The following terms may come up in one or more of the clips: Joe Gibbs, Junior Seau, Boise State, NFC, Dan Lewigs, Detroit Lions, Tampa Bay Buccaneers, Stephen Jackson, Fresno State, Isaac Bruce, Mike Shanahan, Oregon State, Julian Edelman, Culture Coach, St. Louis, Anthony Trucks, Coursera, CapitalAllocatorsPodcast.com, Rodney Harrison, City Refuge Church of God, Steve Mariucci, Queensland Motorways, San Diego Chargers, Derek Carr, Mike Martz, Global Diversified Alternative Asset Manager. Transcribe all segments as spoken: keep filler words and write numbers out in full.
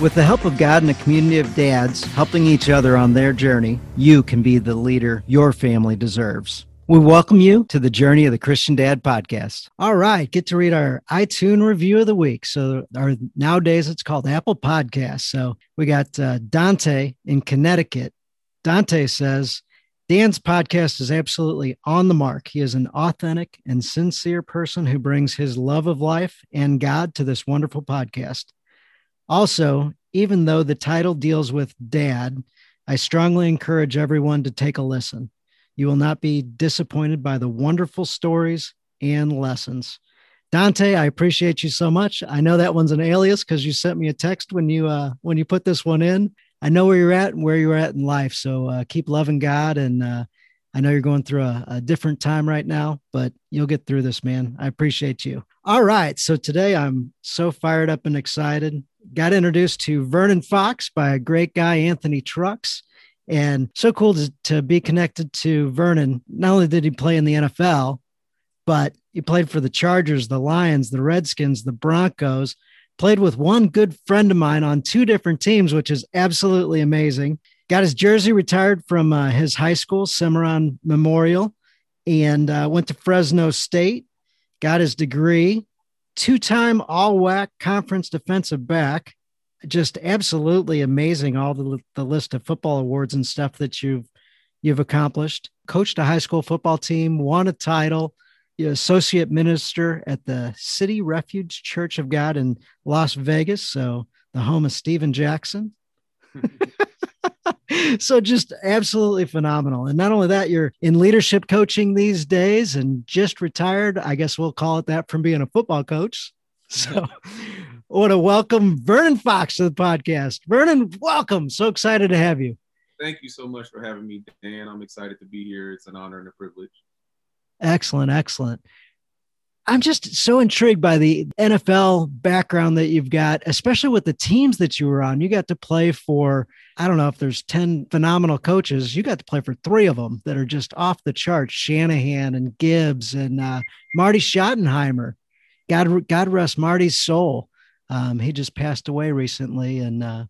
With the help of God and a community of dads helping each other on their journey, you can be the leader your family deserves. We welcome you to the Journey of the Christian Dad podcast. All right, get to read our iTunes review of the week. So our, nowadays it's called Apple Podcasts. So we got uh, Dante in Connecticut. Dante says, Dan's podcast is absolutely on the mark. He is an authentic and sincere person who brings his love of life and God to this wonderful podcast. Also, even though the title deals with dad, I strongly encourage everyone to take a listen. You will not be disappointed by the wonderful stories and lessons. Dante, I appreciate you so much. I know that one's an alias because you sent me a text when you uh, when you put this one in. I know where you're at and where you're at in life, so uh, keep loving God. And uh, I know you're going through a, a different time right now, but you'll get through this, man. I appreciate you. All right, so today I'm so fired up and excited. Got introduced to Vernon Fox by a great guy, Anthony Trucks. And so cool to, to be connected to Vernon. Not only did he play in the N F L, but he played for the Chargers, the Lions, the Redskins, the Broncos, played with one good friend of mine on two different teams, which is absolutely amazing. Got his jersey retired from uh, his high school, Cimarron Memorial, and uh, went to Fresno State, got his degree. Two-time all-W A C conference defensive back. Just absolutely amazing, all the, the list of football awards and stuff that you've you've accomplished. Coached a high school football team, won a title, associate minister at the City Refuge Church of God in Las Vegas, so the home of Stephen Jackson. So just absolutely phenomenal. And not only that, you're in leadership coaching these days and just retired. I guess we'll call it that from being a football coach. So what a welcome, Vernon Fox, to the podcast. Vernon, welcome. So excited to have you. Thank you so much for having me, Dan. I'm excited to be here. It's an honor and a privilege. Excellent. Excellent. I'm just so intrigued by the N F L background that you've got, especially with the teams that you were on. You got to play for, I don't know if there's ten phenomenal coaches. You got to play for three of them that are just off the charts: Shanahan and Gibbs and uh, Marty Schottenheimer. God, God rest Marty's soul. Um, he just passed away recently. And uh,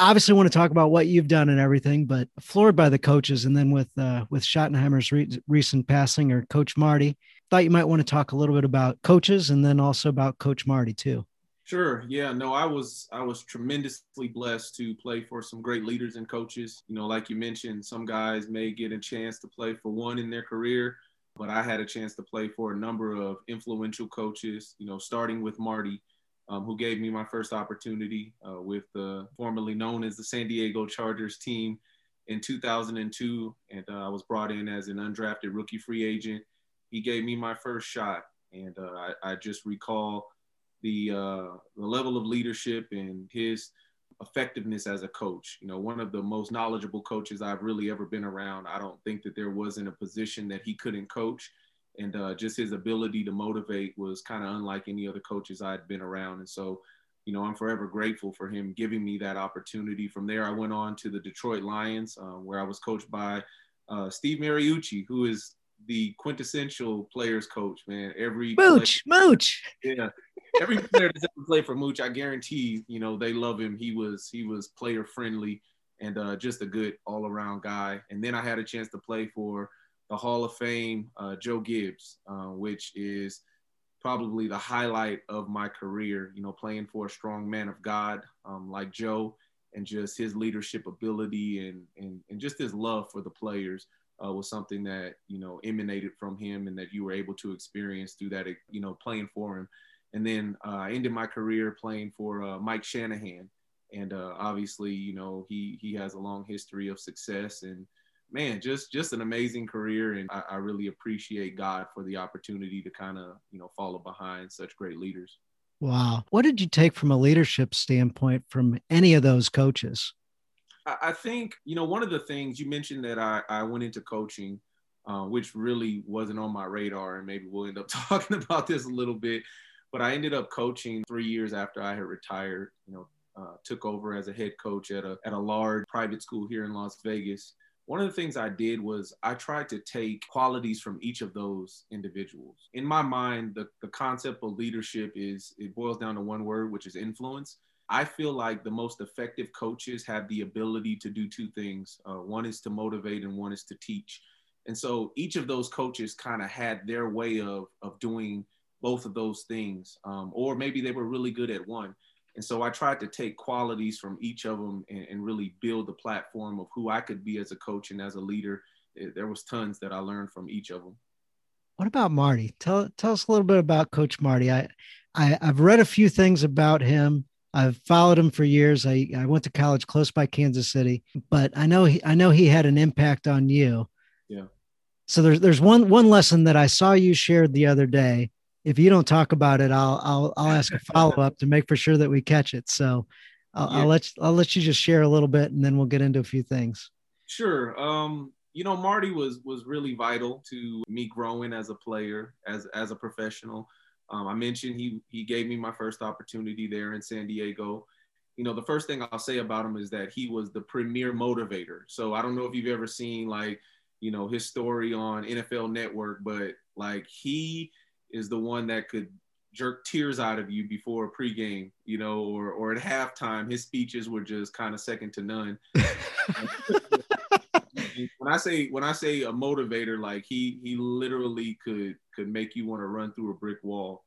obviously want to talk about what you've done and everything, but floored by the coaches. And then with, uh, with Schottenheimer's re- recent passing, or Coach Marty, thought you might want to talk a little bit about coaches and then also about Coach Marty too. Sure. Yeah, no, I was, I was tremendously blessed to play for some great leaders and coaches. You know, like you mentioned, some guys may get a chance to play for one in their career, but I had a chance to play for a number of influential coaches, you know, starting with Marty, um, who gave me my first opportunity uh, with the formerly known as the San Diego Chargers team in two thousand two. And uh, I was brought in as an undrafted rookie free agent. He gave me my first shot, and uh, I, I just recall the, uh, the level of leadership and his effectiveness as a coach. You know, one of the most knowledgeable coaches I've really ever been around. I don't think that there wasn't a position that he couldn't coach, and uh, just his ability to motivate was kind of unlike any other coaches I'd been around. And so, you know, I'm forever grateful for him giving me that opportunity. From there, I went on to the Detroit Lions, uh, where I was coached by uh, Steve Mariucci, who is the quintessential players coach, man. Every Mooch, player, Mooch. Yeah. Every player that's ever played for Mooch, I guarantee, you know, they love him. He was he was player friendly and uh, just a good all around guy. And then I had a chance to play for the Hall of Fame, uh, Joe Gibbs, uh, which is probably the highlight of my career, you know, playing for a strong man of God um, like Joe, and just his leadership ability and and, and just his love for the players. Uh, was something that, you know, emanated from him and that you were able to experience through that, you know, playing for him. And then I uh, ended my career playing for uh, Mike Shanahan. And uh, obviously, you know, he he has a long history of success. And man, just just an amazing career. And I, I really appreciate God for the opportunity to kind of, you know, follow behind such great leaders. Wow. What did you take from a leadership standpoint from any of those coaches? I think, you know, one of the things you mentioned that I, I went into coaching, uh, which really wasn't on my radar, and maybe we'll end up talking about this a little bit, but I ended up coaching three years after I had retired, you know, uh, took over as a head coach at a, at a large private school here in Las Vegas. One of the things I did was I tried to take qualities from each of those individuals. In my mind, the, the concept of leadership is, it boils down to one word, which is influence. I feel like the most effective coaches have the ability to do two things. Uh, one is to motivate and one is to teach. And so each of those coaches kind of had their way of, of doing both of those things, um, or maybe they were really good at one. And so I tried to take qualities from each of them and, and really build the platform of who I could be as a coach and as a leader. There was tons that I learned from each of them. What about Marty? Tell tell us a little bit about Coach Marty. I, I I've read a few things about him. I've followed him for years. I, I went to college close by Kansas City, but I know he I know he had an impact on you. Yeah. So there's there's one one lesson that I saw you shared the other day. If you don't talk about it, I'll I'll I'll ask a follow-up to make for sure that we catch it. So I'll, yeah. I'll let I'll let you just share a little bit, and then we'll get into a few things. Sure. Um, you know, Marty was was really vital to me growing as a player, as as a professional. Um, I mentioned he he gave me my first opportunity there in San Diego. You know, the first thing I'll say about him is that he was the premier motivator. So I don't know if you've ever seen, like, you know, his story on N F L Network, but like he is the one that could jerk tears out of you before a pregame, you know, or or at halftime. His speeches were just kind of second to none. When I say when I say a motivator, like he he literally could could make you want to run through a brick wall.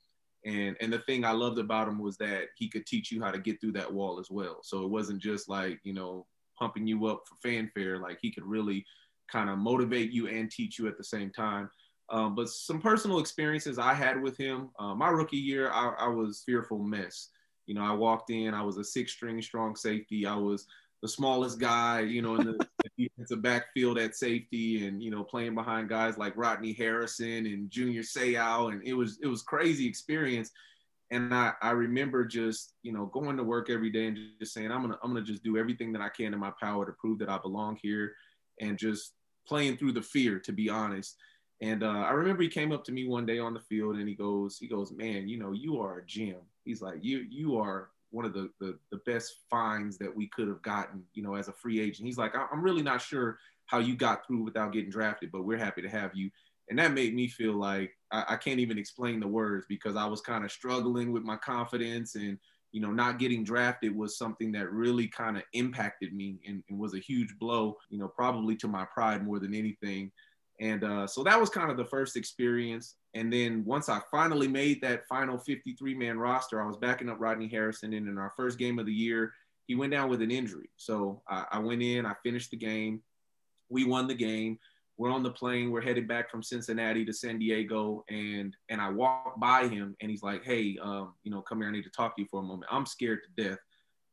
And and the thing I loved about him was that he could teach you how to get through that wall as well. So it wasn't just like, you know, pumping you up for fanfare. Like he could really kind of motivate you and teach you at the same time. Um, but some personal experiences I had with him, uh, my rookie year, I, I was fearful mess. You know, I walked in, I was a six string strong safety. I was the smallest guy, you know, in the defensive backfield at safety, and, you know, playing behind guys like Rodney Harrison and Junior Seau. And it was, it was crazy experience. And I, I remember just, you know, going to work every day and just saying, I'm going to, I'm going to just do everything that I can in my power to prove that I belong here, and just playing through the fear, to be honest. And uh, I remember he came up to me one day on the field, and he goes, he goes, man, you know, you are a gem. He's like, you, you are one of the, the, the best finds that we could have gotten, you know, as a free agent. He's like, I'm really not sure how you got through without getting drafted, but we're happy to have you. And that made me feel like I, I can't even explain the words, because I was kind of struggling with my confidence, and, you know, not getting drafted was something that really kind of impacted me and, and was a huge blow, you know, probably to my pride more than anything. And uh, so that was kind of the first experience. And then once I finally made that final fifty-three man roster, I was backing up Rodney Harrison. And in our first game of the year, he went down with an injury. So I, I went in, I finished the game. We won the game. We're on the plane. We're headed back from Cincinnati to San Diego. And and I walked by him, and he's like, hey, um, you know, come here. I need to talk to you for a moment. I'm scared to death,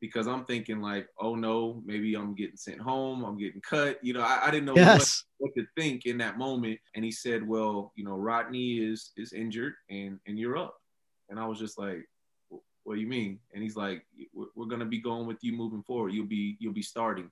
because I'm thinking like, oh no, maybe I'm getting sent home, I'm getting cut. You know, I, I didn't know yes. what, what to think in that moment. And he said, well, you know, Rodney is is injured, and and you're up. And I was just like, what do you mean? And he's like, we're, we're gonna be going with you moving forward. You'll be you'll be starting.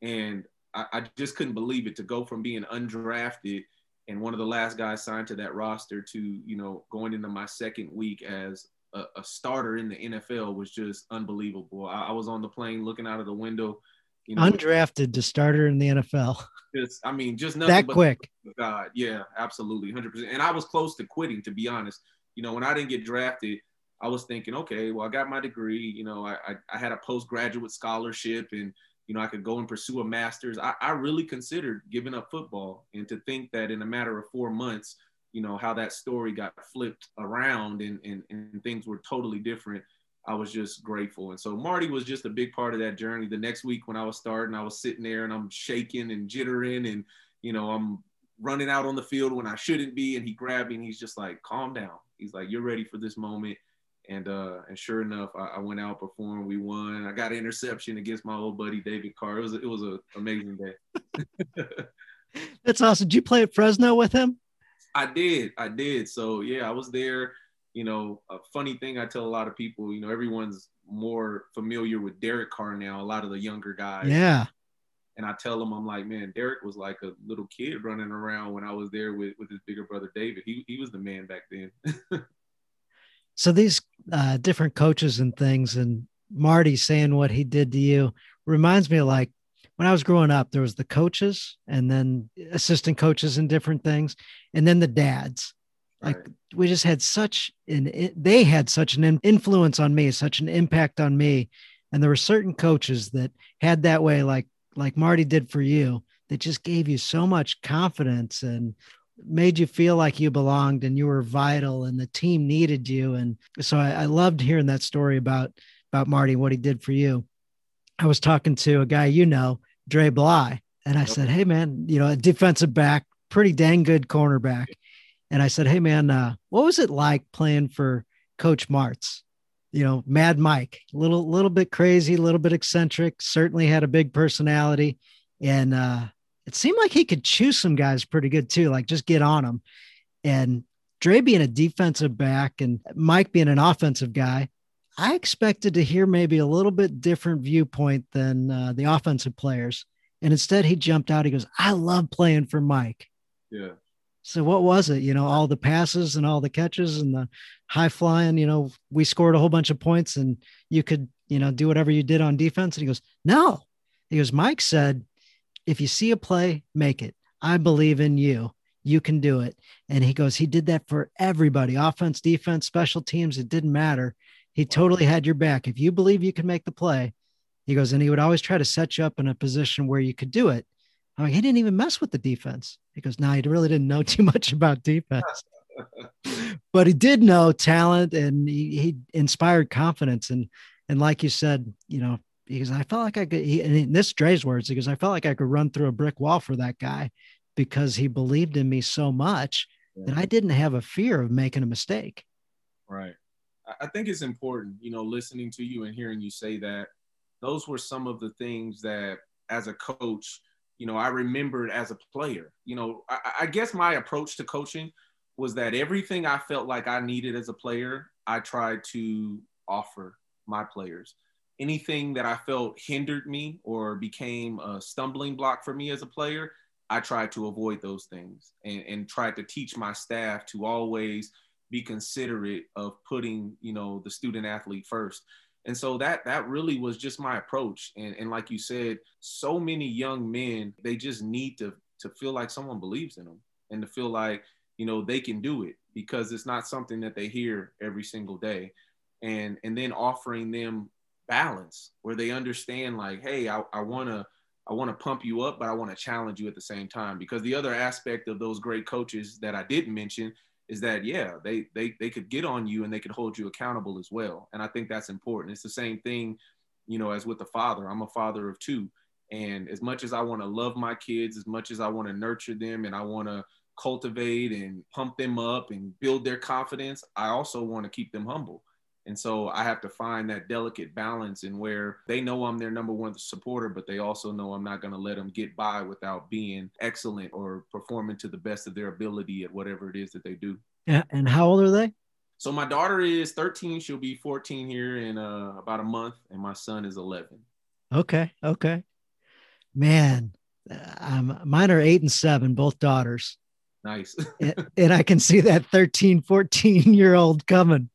And I, I just couldn't believe it, to go from being undrafted and one of the last guys signed to that roster to, you know, going into my second week as a starter in the N F L was just unbelievable. I, I was on the plane looking out of the window. You know, undrafted to starter in the N F L. Just, I mean, just nothing that but quick. God, yeah, absolutely, one hundred percent. And I was close to quitting, to be honest. You know, when I didn't get drafted, I was thinking, okay, well, I got my degree. You know, I, I, I had a postgraduate scholarship, and, you know, I could go and pursue a master's. I, I really considered giving up football. And to think that in a matter of four months, you know, how that story got flipped around, and, and, and things were totally different. I was just grateful. And so Marty was just a big part of that journey. The next week when I was starting, I was sitting there and I'm shaking and jittering, and, you know, I'm running out on the field when I shouldn't be. And he grabbed me, and he's just like, calm down. He's like, you're ready for this moment. And, uh, and sure enough, I, I went out, performed, we won. I got an interception against my old buddy, David Carr. It was, it was an amazing day. That's awesome. Did you play at Fresno with him? I did. I did. So, yeah, I was there. You know, a funny thing I tell a lot of people, you know, everyone's more familiar with Derek Carr now, a lot of the younger guys. Yeah. And I tell him, I'm like, man, Derek was like a little kid running around when I was there with, with his bigger brother, David. He he was the man back then. So these uh, different coaches and things, and Marty saying what he did to you reminds me of like when I was growing up, there was the coaches and then assistant coaches and different things. And then the dads, like right. we just had such an, they had such an influence on me, such an impact on me. And there were certain coaches that had that way, like, like Marty did for you, that just gave you so much confidence and made you feel like you belonged and you were vital and the team needed you. And so I, I loved hearing that story about, about Marty, what he did for you. I was talking to a guy, you know, Dre Bly, and I yep. said, hey man, you know, a defensive back, pretty dang good cornerback. And I said, hey man, uh, what was it like playing for Coach Martz? You know, Mad Mike, little, little bit crazy, a little bit eccentric, certainly had a big personality. And uh, it seemed like he could chew some guys pretty good too, like just get on them. And Dre being a defensive back and Mike being an offensive guy, I expected to hear maybe a little bit different viewpoint than uh, the offensive players. And instead he jumped out. He goes, I love playing for Mike. Yeah. So what was it? You know, all the passes and all the catches and the high flying, you know, we scored a whole bunch of points and you could, you know, do whatever you did on defense. And he goes, no, he goes, Mike said, if you see a play, make it. I believe in you. You can do it. And he goes, he did that for everybody. Offense, defense, special teams. It didn't matter. He totally had your back. If you believe you can make the play, he goes, and he would always try to set you up in a position where you could do it. I mean, he didn't even mess with the defense. He goes, no, nah, he really didn't know too much about defense, but he did know talent and he, he inspired confidence. And, and like you said, you know, because I felt like I could, he, and in this Dre's words, because I felt like I could run through a brick wall for that guy because he believed in me so much yeah. that I didn't have a fear of making a mistake. Right. I think it's important, you know, listening to you and hearing you say that those were some of the things that as a coach, you know, I remembered as a player. You know, I, I guess my approach to coaching was that everything I felt like I needed as a player, I tried to offer my players. Anything that I felt hindered me or became a stumbling block for me as a player, I tried to avoid those things and, and tried to teach my staff to always be considerate of putting, you know, the student athlete first. And so that that really was just my approach. And, and like you said, so many young men, they just need to, to feel like someone believes in them and to feel like, you know, they can do it because it's not something that they hear every single day. And, and then offering them balance where they understand like, hey, I, I want to I want to pump you up, but I want to challenge you at the same time. Because the other aspect of those great coaches that I didn't mention is that, yeah, they, they they could get on you and they could hold you accountable as well. And I think that's important. It's the same thing, you know, as with the father. I'm a father of two. And as much as I want to love my kids, as much as I want to nurture them and I want to cultivate and pump them up and build their confidence, I also want to keep them humble. And so I have to find that delicate balance in where they know I'm their number one supporter, but they also know I'm not going to let them get by without being excellent or performing to the best of their ability at whatever it is that they do. Yeah. And how old are they? So my daughter is thirteen. She'll be fourteen here in uh, about a month. And my son is eleven. Okay. Okay, man. I'm, mine are eight and seven, both daughters. Nice. and, and I can see that thirteen, fourteen year old coming.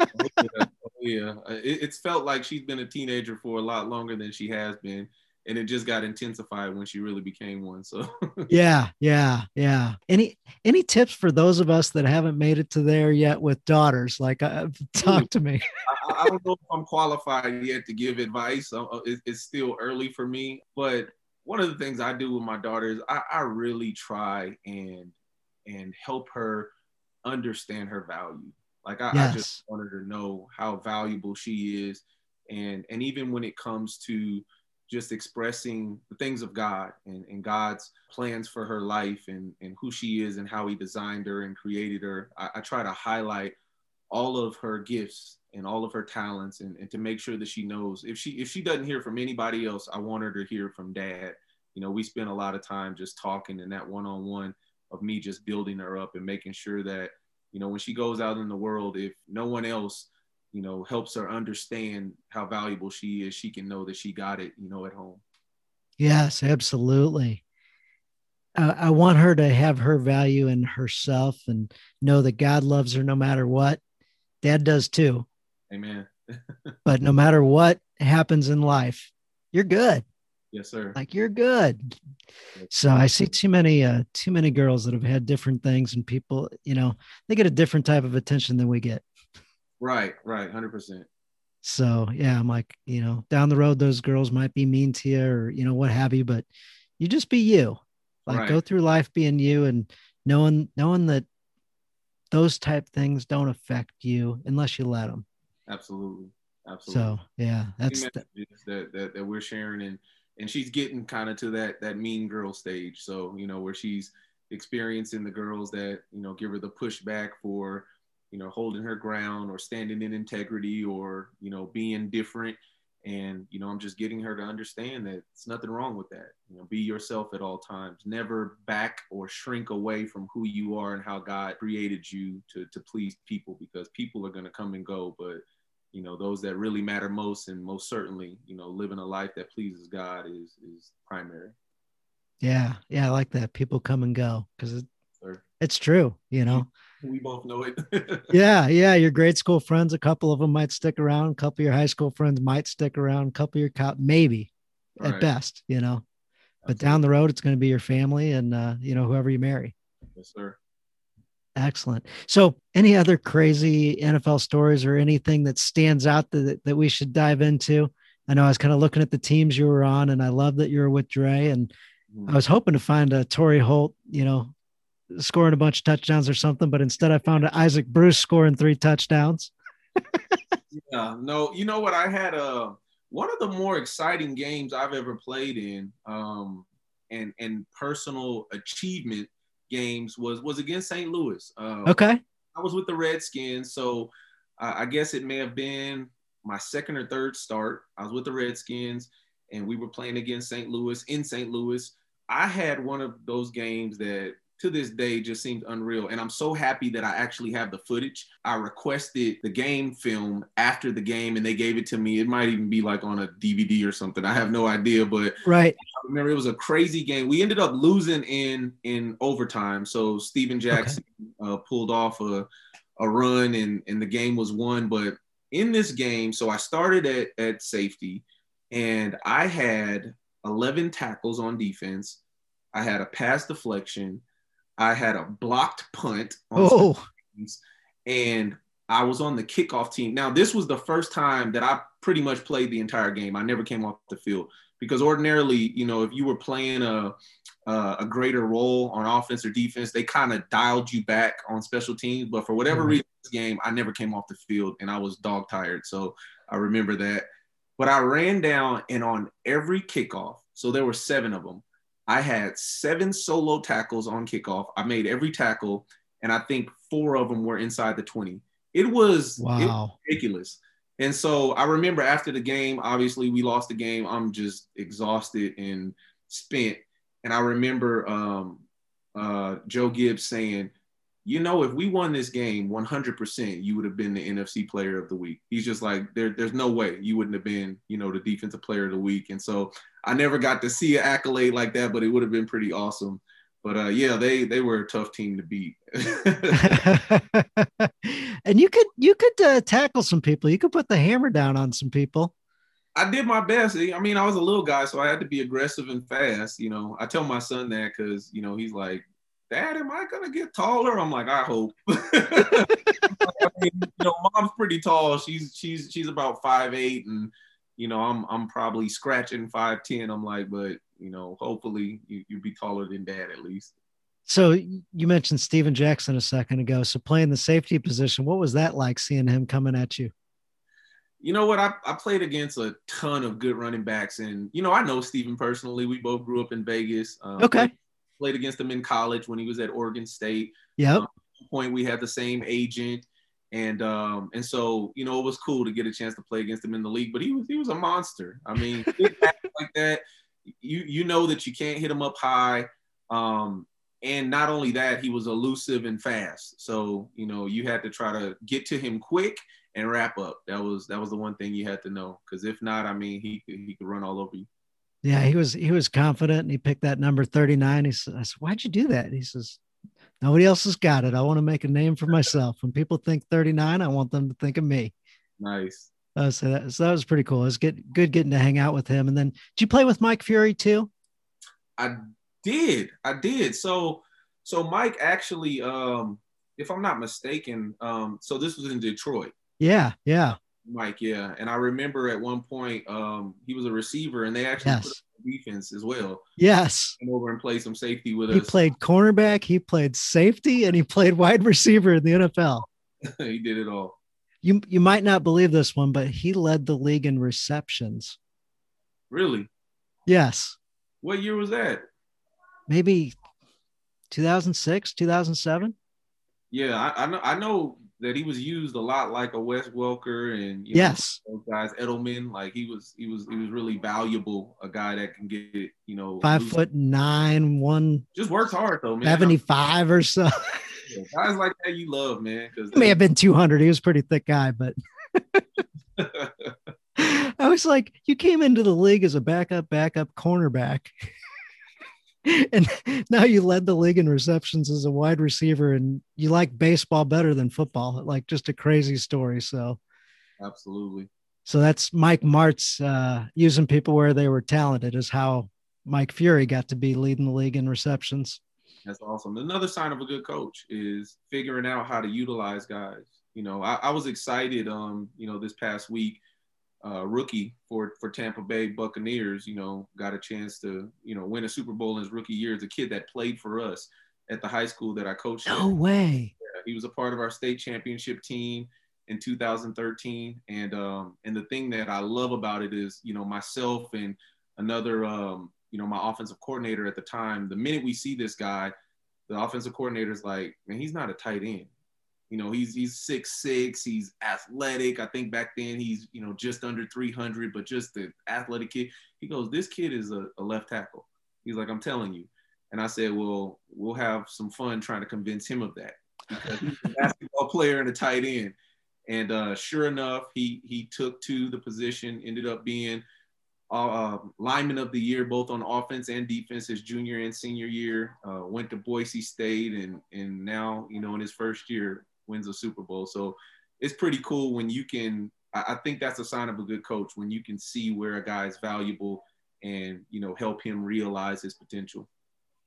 oh, yeah. Oh, yeah. It, it's felt like she's been a teenager for a lot longer than she has been. And it just got intensified when she really became one. So yeah, yeah, yeah. Any, any tips for those of us that haven't made it to there yet with daughters? Like uh, talk to me. I, I don't know if I'm qualified yet to give advice. It, it's still early for me, but one of the things I do with my daughter is I, I really try and, and help her understand her value. Like I, yes. I just wanted her to know how valuable she is. And, and even when it comes to just expressing the things of God and, and God's plans for her life and, and who she is and how he designed her and created her, I, I try to highlight all of her gifts and all of her talents and, and to make sure that she knows if she, if she doesn't hear from anybody else, I want her to hear from Dad. You know, we spend a lot of time just talking and that one-on-one of me just building her up and making sure that, you know, when she goes out in the world, if no one else, you know, helps her understand how valuable she is, she can know that she got it, you know, at home. Yes, absolutely. I, I want her to have her value in herself and know that God loves her no matter what. Dad does too. Amen. But no matter what happens in life, you're good. Yes, sir. Like you're good. So I see too many, uh, too many girls that have had different things, and people, you know, they get a different type of attention than we get. Right. Right. one hundred percent. So yeah, I'm like, you know, down the road, those girls might be mean to you or, you know, what have you, but you just be you. Like, right. Go through life being you and knowing, knowing that those type things don't affect you unless you let them. Absolutely. Absolutely. So yeah, that's the messages that, that, that we're sharing, and, and she's getting kind of to that, that mean girl stage. So, you know, where she's experiencing the girls that, you know, give her the pushback for, you know, holding her ground or standing in integrity or, you know, being different. And, you know, I'm just getting her to understand that it's nothing wrong with that. You know, be yourself at all times, never back or shrink away from who you are and how God created you to, to please people, because people are going to come and go. But, you know, those that really matter most, and most certainly, you know, living a life that pleases God is, is primary. Yeah. Yeah. I like that. People come and go, because it, it's true, you know. We both know it. yeah, yeah. Your grade school friends, a couple of them might stick around. A couple of your high school friends might stick around. A couple of your cop, maybe right. at best, you know. But Absolutely. Down the road, it's going to be your family and, uh, you know, whoever you marry. Yes, sir. Excellent. So any other crazy N F L stories or anything that stands out that, that we should dive into? I know I was kind of looking at the teams you were on, and I love that you were with Dre. And mm. I was hoping to find a Torrey Holt, you know, scoring a bunch of touchdowns or something, but instead I found an Isaac Bruce scoring three touchdowns. yeah, no, you know what? I had a, one of the more exciting games I've ever played in, um, and, and personal achievement games was, was against Saint Louis. Uh, okay. I was with the Redskins. So uh, I guess it may have been my second or third start. I was with the Redskins and we were playing against Saint Louis in Saint Louis. I had one of those games that, to this day, just seems unreal. And I'm so happy that I actually have the footage. I requested the game film after the game and they gave it to me. It might even be like on a D V D or something. I have no idea, but right. I remember it was a crazy game. We ended up losing in, in overtime. So Stephen Jackson okay. uh, pulled off a, a run and, and the game was won. But in this game, so I started at, at safety and I had eleven tackles on defense. I had a pass deflection. I had a blocked punt on oh. teams, and I was on the kickoff team. Now, this was the first time that I pretty much played the entire game. I never came off the field because ordinarily, you know, if you were playing a, a, a greater role on offense or defense, they kind of dialed you back on special teams. But for whatever mm-hmm. reason, this game, I never came off the field, and I was dog tired. So I remember that. But I ran down, and on every kickoff, so there were seven of them, I had seven solo tackles on kickoff. I made every tackle, and I think four of them were inside the twenty. It was, wow. it was ridiculous. And so I remember after the game, obviously we lost the game. I'm just exhausted and spent. And I remember um, uh, Joe Gibbs saying, you know, if we won this game one hundred percent, you would have been the N F C player of the week. He's just like, there, there's no way you wouldn't have been, you know, the defensive player of the week. And so I never got to see an accolade like that, but it would have been pretty awesome. But, uh, yeah, they they were a tough team to beat. And you could you could uh, tackle some people. You could put the hammer down on some people. I did my best. I mean, I was a little guy, so I had to be aggressive and fast. You know, I tell my son that because, you know, he's like, Dad, am I going to get taller? I'm like, I hope. I mean, you know, Mom's pretty tall. She's she's she's about five eight, and, you know, I'm I'm probably scratching five ten. I'm like, but, you know, hopefully you, you'll be taller than Dad at least. So you mentioned Stephen Jackson a second ago. So playing the safety position, what was that like seeing him coming at you? You know what? I, I played against a ton of good running backs. And, you know, I know Stephen personally. We both grew up in Vegas. Um, okay. Played against him in college when he was at Oregon State. Yeah. Um, at one point we had the same agent, and um, and so you know it was cool to get a chance to play against him in the league. But he was he was a monster. I mean, like that, you you know that you can't hit him up high. Um, and not only that, he was elusive and fast. So you know you had to try to get to him quick and wrap up. That was that was the one thing you had to know, because if not, I mean, he he could run all over you. Yeah, he was he was confident, and he picked that number thirty-nine. He said, I said, why'd you do that? And he says, nobody else has got it. I want to make a name for myself. When people think thirty-nine, I want them to think of me. Nice. Uh, so, that, so that was pretty cool. It was good, good getting to hang out with him. And then did you play with Mike Fury too? I did. I did. So so Mike actually, um, if I'm not mistaken, um, so this was in Detroit. Yeah, yeah. Mike, yeah. And I remember at one point um, he was a receiver, and they actually yes. put up defense as well. Yes. He came over and played some safety with he us. He played cornerback, he played safety, and he played wide receiver in the N F L. He did it all. You you might not believe this one, but he led the league in receptions. Really? Yes. What year was that? Maybe two thousand six, two thousand seven. Yeah, I, I know. I know that he was used a lot, like a Wes Welker and you yes, know, those guys, Edelman. Like he was, he was, he was really valuable. A guy that can get, you know, five losing. foot nine, one. Just works hard though, man. seventy-five or so. Yeah, guys like that you love, man. Because may have been two hundred. He was a pretty thick guy, but I was like, you came into the league as a backup, backup cornerback, and now you led the league in receptions as a wide receiver, and you like baseball better than football. Like, just a crazy story. So absolutely. So that's Mike Martz uh, using people where they were talented is how Mike Fury got to be leading the league in receptions. That's awesome. Another sign of a good coach is figuring out how to utilize guys. You know, I, I was excited, um, you know, this past week, uh, rookie for, for Tampa Bay Buccaneers, you know, got a chance to, you know, win a Super Bowl in his rookie year. It's a kid that played for us at the high school that I coached. No at. way. Yeah, he was a part of our state championship team in two thousand thirteen. And, um, and the thing that I love about it is, you know, myself and another, um, you know, my offensive coordinator at the time, the minute we see this guy, the offensive coordinator's like, man, he's not a tight end. You know, he's he's six six, he's athletic. I think back then he's, you know, just under three hundred, but just the athletic kid. He goes, this kid is a, a left tackle. He's like, I'm telling you. And I said, well, we'll have some fun trying to convince him of that. Because he's a basketball player and a tight end. And uh, sure enough, he he took to the position, ended up being – Uh, lineman of the year, both on offense and defense, his junior and senior year. Uh, went to Boise State, and and now, you know, in his first year, wins a Super Bowl. So it's pretty cool when you can. I, I think that's a sign of a good coach, when you can see where a guy is valuable and, you know, help him realize his potential.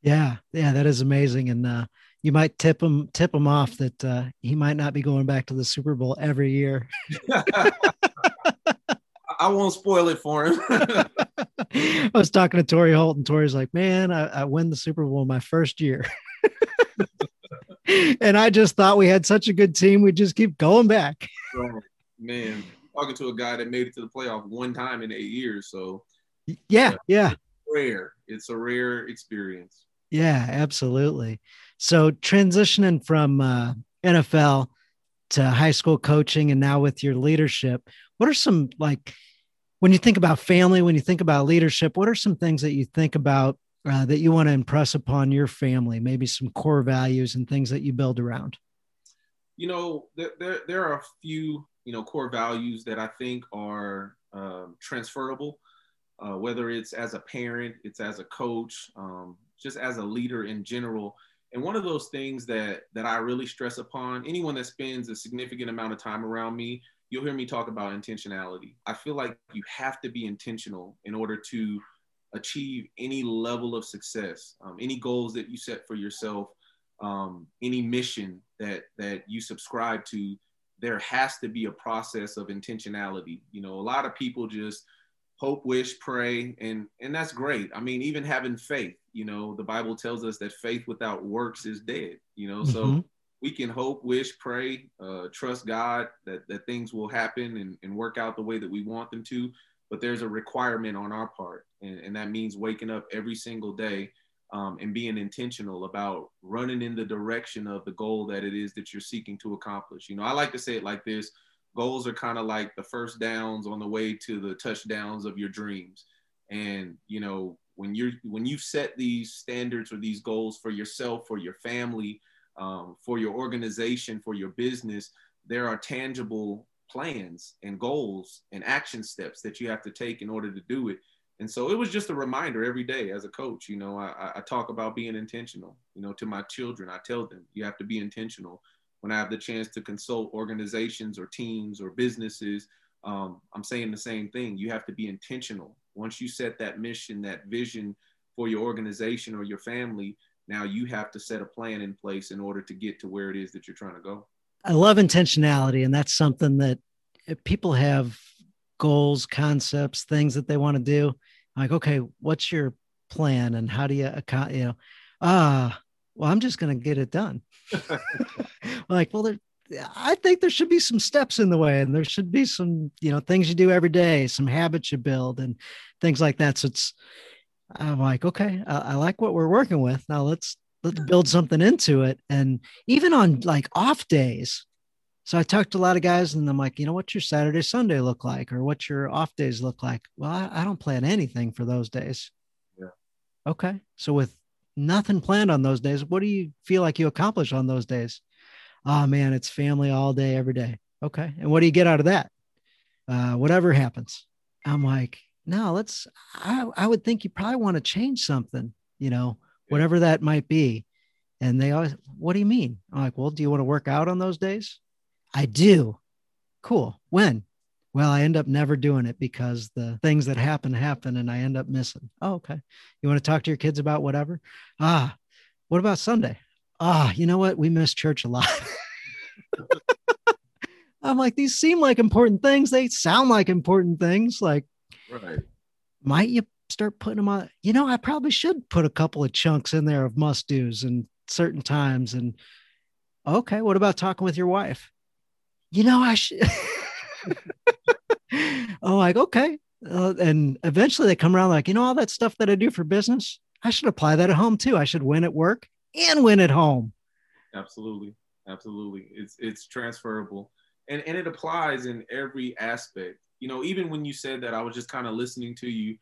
Yeah, yeah, that is amazing. And uh, you might tip him tip him off that uh, he might not be going back to the Super Bowl every year. I won't spoil it for him. I was talking to Torrey Holt, and Torrey's like, man, I, I win the Super Bowl my first year. And I just thought we had such a good team. We just keep going back. Oh, man, talking to a guy that made it to the playoff one time in eight years. So yeah, uh, yeah. It's rare. It's a rare experience. Yeah, absolutely. So transitioning from uh, N F L to high school coaching, and now with your leadership, what are some, like, when you think about family, when you think about leadership, what are some things that you think about uh, that you want to impress upon your family, maybe some core values and things that you build around? You know, there, there, there are a few, you know, core values that I think are um, transferable, uh, whether it's as a parent, it's as a coach, um, just as a leader in general. And one of those things that that I really stress upon anyone that spends a significant amount of time around me, you'll hear me talk about intentionality. I feel like you have to be intentional in order to achieve any level of success, um, any goals that you set for yourself, um, any mission that that you subscribe to. There has to be a process of intentionality. You know, a lot of people just hope, wish, pray, and and that's great. I mean, even having faith, you know, the Bible tells us that faith without works is dead, you know, mm-hmm. So we can hope, wish, pray, uh, trust God that, that things will happen and, and work out the way that we want them to, but there's a requirement on our part. And, and that means waking up every single day um, and being intentional about running in the direction of the goal that it is that you're seeking to accomplish. You know, I like to say it like this. Goals are kind of like the first downs on the way to the touchdowns of your dreams. And, you know, when you're, when you set these standards or these goals for yourself, for your family, um, for your organization, for your business, there are tangible plans and goals and action steps that you have to take in order to do it. And so it was just a reminder every day as a coach. You know, I, I talk about being intentional, you know, to my children. I tell them, you have to be intentional. When I have the chance to consult organizations or teams or businesses, um, I'm saying the same thing. You have to be intentional. Once you set that mission, that vision for your organization or your family, now you have to set a plan in place in order to get to where it is that you're trying to go. I love intentionality. And that's something that people have goals, concepts, things that they want to do. I'm like, okay, what's your plan and how do you, you know, ah, well, I'm just going to get it done. Like, well, there, I think there should be some steps in the way, and there should be some, you know, things you do every day, some habits you build and things like that. So it's, I'm like, okay, I, I like what we're working with. Now let's, let's build something into it. And even on like off days. So I talked to a lot of guys and I'm like, you know, what's your Saturday, Sunday look like, or what's your off days look like? Well, I, I don't plan anything for those days. Yeah. Okay. So with nothing planned on those days, what do you feel like you accomplish on those days? Oh man, it's family all day, every day. Okay. And what do you get out of that? Uh, whatever happens. I'm like, no, let's, I, I would think you probably want to change something, you know, whatever that might be. And they always, what do you mean? I'm like, well, do you want to work out on those days? I do. Cool. When? Well, I end up never doing it because the things that happen, happen, and I end up missing. Oh, okay. You want to talk to your kids about whatever? Ah, what about Sunday? Ah, you know what? We miss church a lot. I'm like, these seem like important things. They sound like important things. Like, right. Might you start putting them on? You know, I probably should put a couple of chunks in there of must-dos and certain times. And okay, what about talking with your wife? You know, I should. I'm like, okay. Uh, and eventually they come around like, you know, all that stuff that I do for business, I should apply that at home too. I should win at work and win at home. Absolutely. Absolutely. It's, it's transferable, and, and it applies in every aspect. You know, even when you said that, I was just kind of listening to you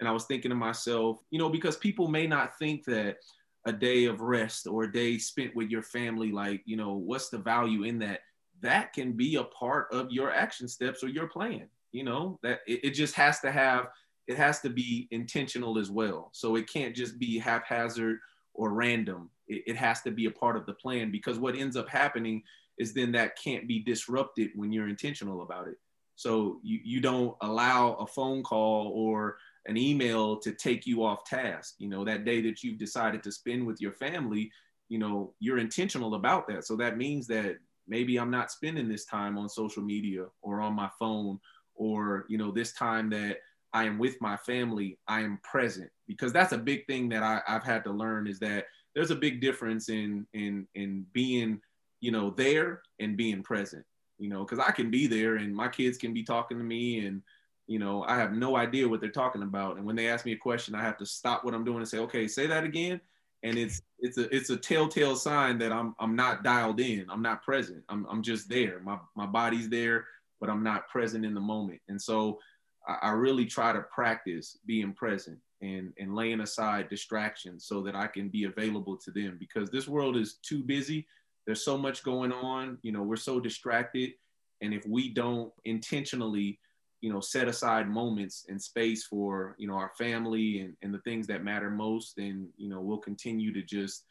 and I was thinking to myself, you know, because people may not think that a day of rest or a day spent with your family, like, you know, what's the value in that? That can be a part of your action steps or your plan, you know, that it, it just has to have, it has to be intentional as well. So it can't just be haphazard or random. It, it has to be a part of the plan, because what ends up happening is then that can't be disrupted when you're intentional about it. So you, you don't allow a phone call or an email to take you off task. You know, that day that you've decided to spend with your family, you know, you're intentional about that. So that means that maybe I'm not spending this time on social media or on my phone, or, you know, this time that I am with my family, I am present. Because that's a big thing that I, I've had to learn, is that there's a big difference in, in, in being, you know, there and being present, you know, because I can be there and my kids can be talking to me and, you know, I have no idea what they're talking about. And when they ask me a question, I have to stop what I'm doing and say, okay, say that again. And it's it's a it's a telltale sign that I'm I'm not dialed in. I'm not present. I'm I'm just there. My my body's there, but I'm not present in the moment. And so I, I really try to practice being present and and laying aside distractions so that I can be available to them, because this world is too busy. There's so much going on. You know, we're so distracted, and if we don't intentionally, you know, set aside moments and space for, you know, our family and, and the things that matter most, then, you know, we'll continue to just,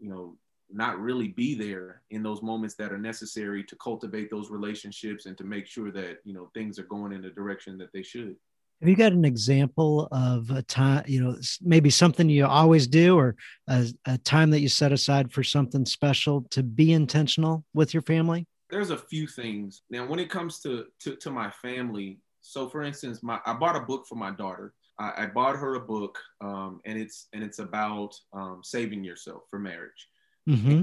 you know, not really be there in those moments that are necessary to cultivate those relationships and to make sure that, you know, things are going in the direction that they should. Have you got an example of a time, you know, maybe something you always do, or a, a time that you set aside for something special to be intentional with your family? There's a few things. Now, when it comes to, to, to my family, so for instance, my I bought a book for my daughter. I, I bought her a book, um, and it's and it's about um, saving yourself for marriage. Mm-hmm.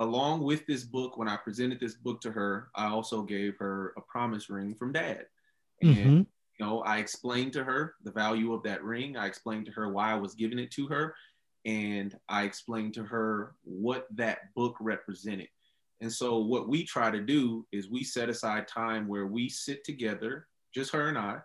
Along with this book, when I presented this book to her, I also gave her a promise ring from Dad. And mm-hmm. you know, I explained to her the value of that ring. I explained to her why I was giving it to her, and I explained to her what that book represented. And so what we try to do is we set aside time where we sit together, just her and I,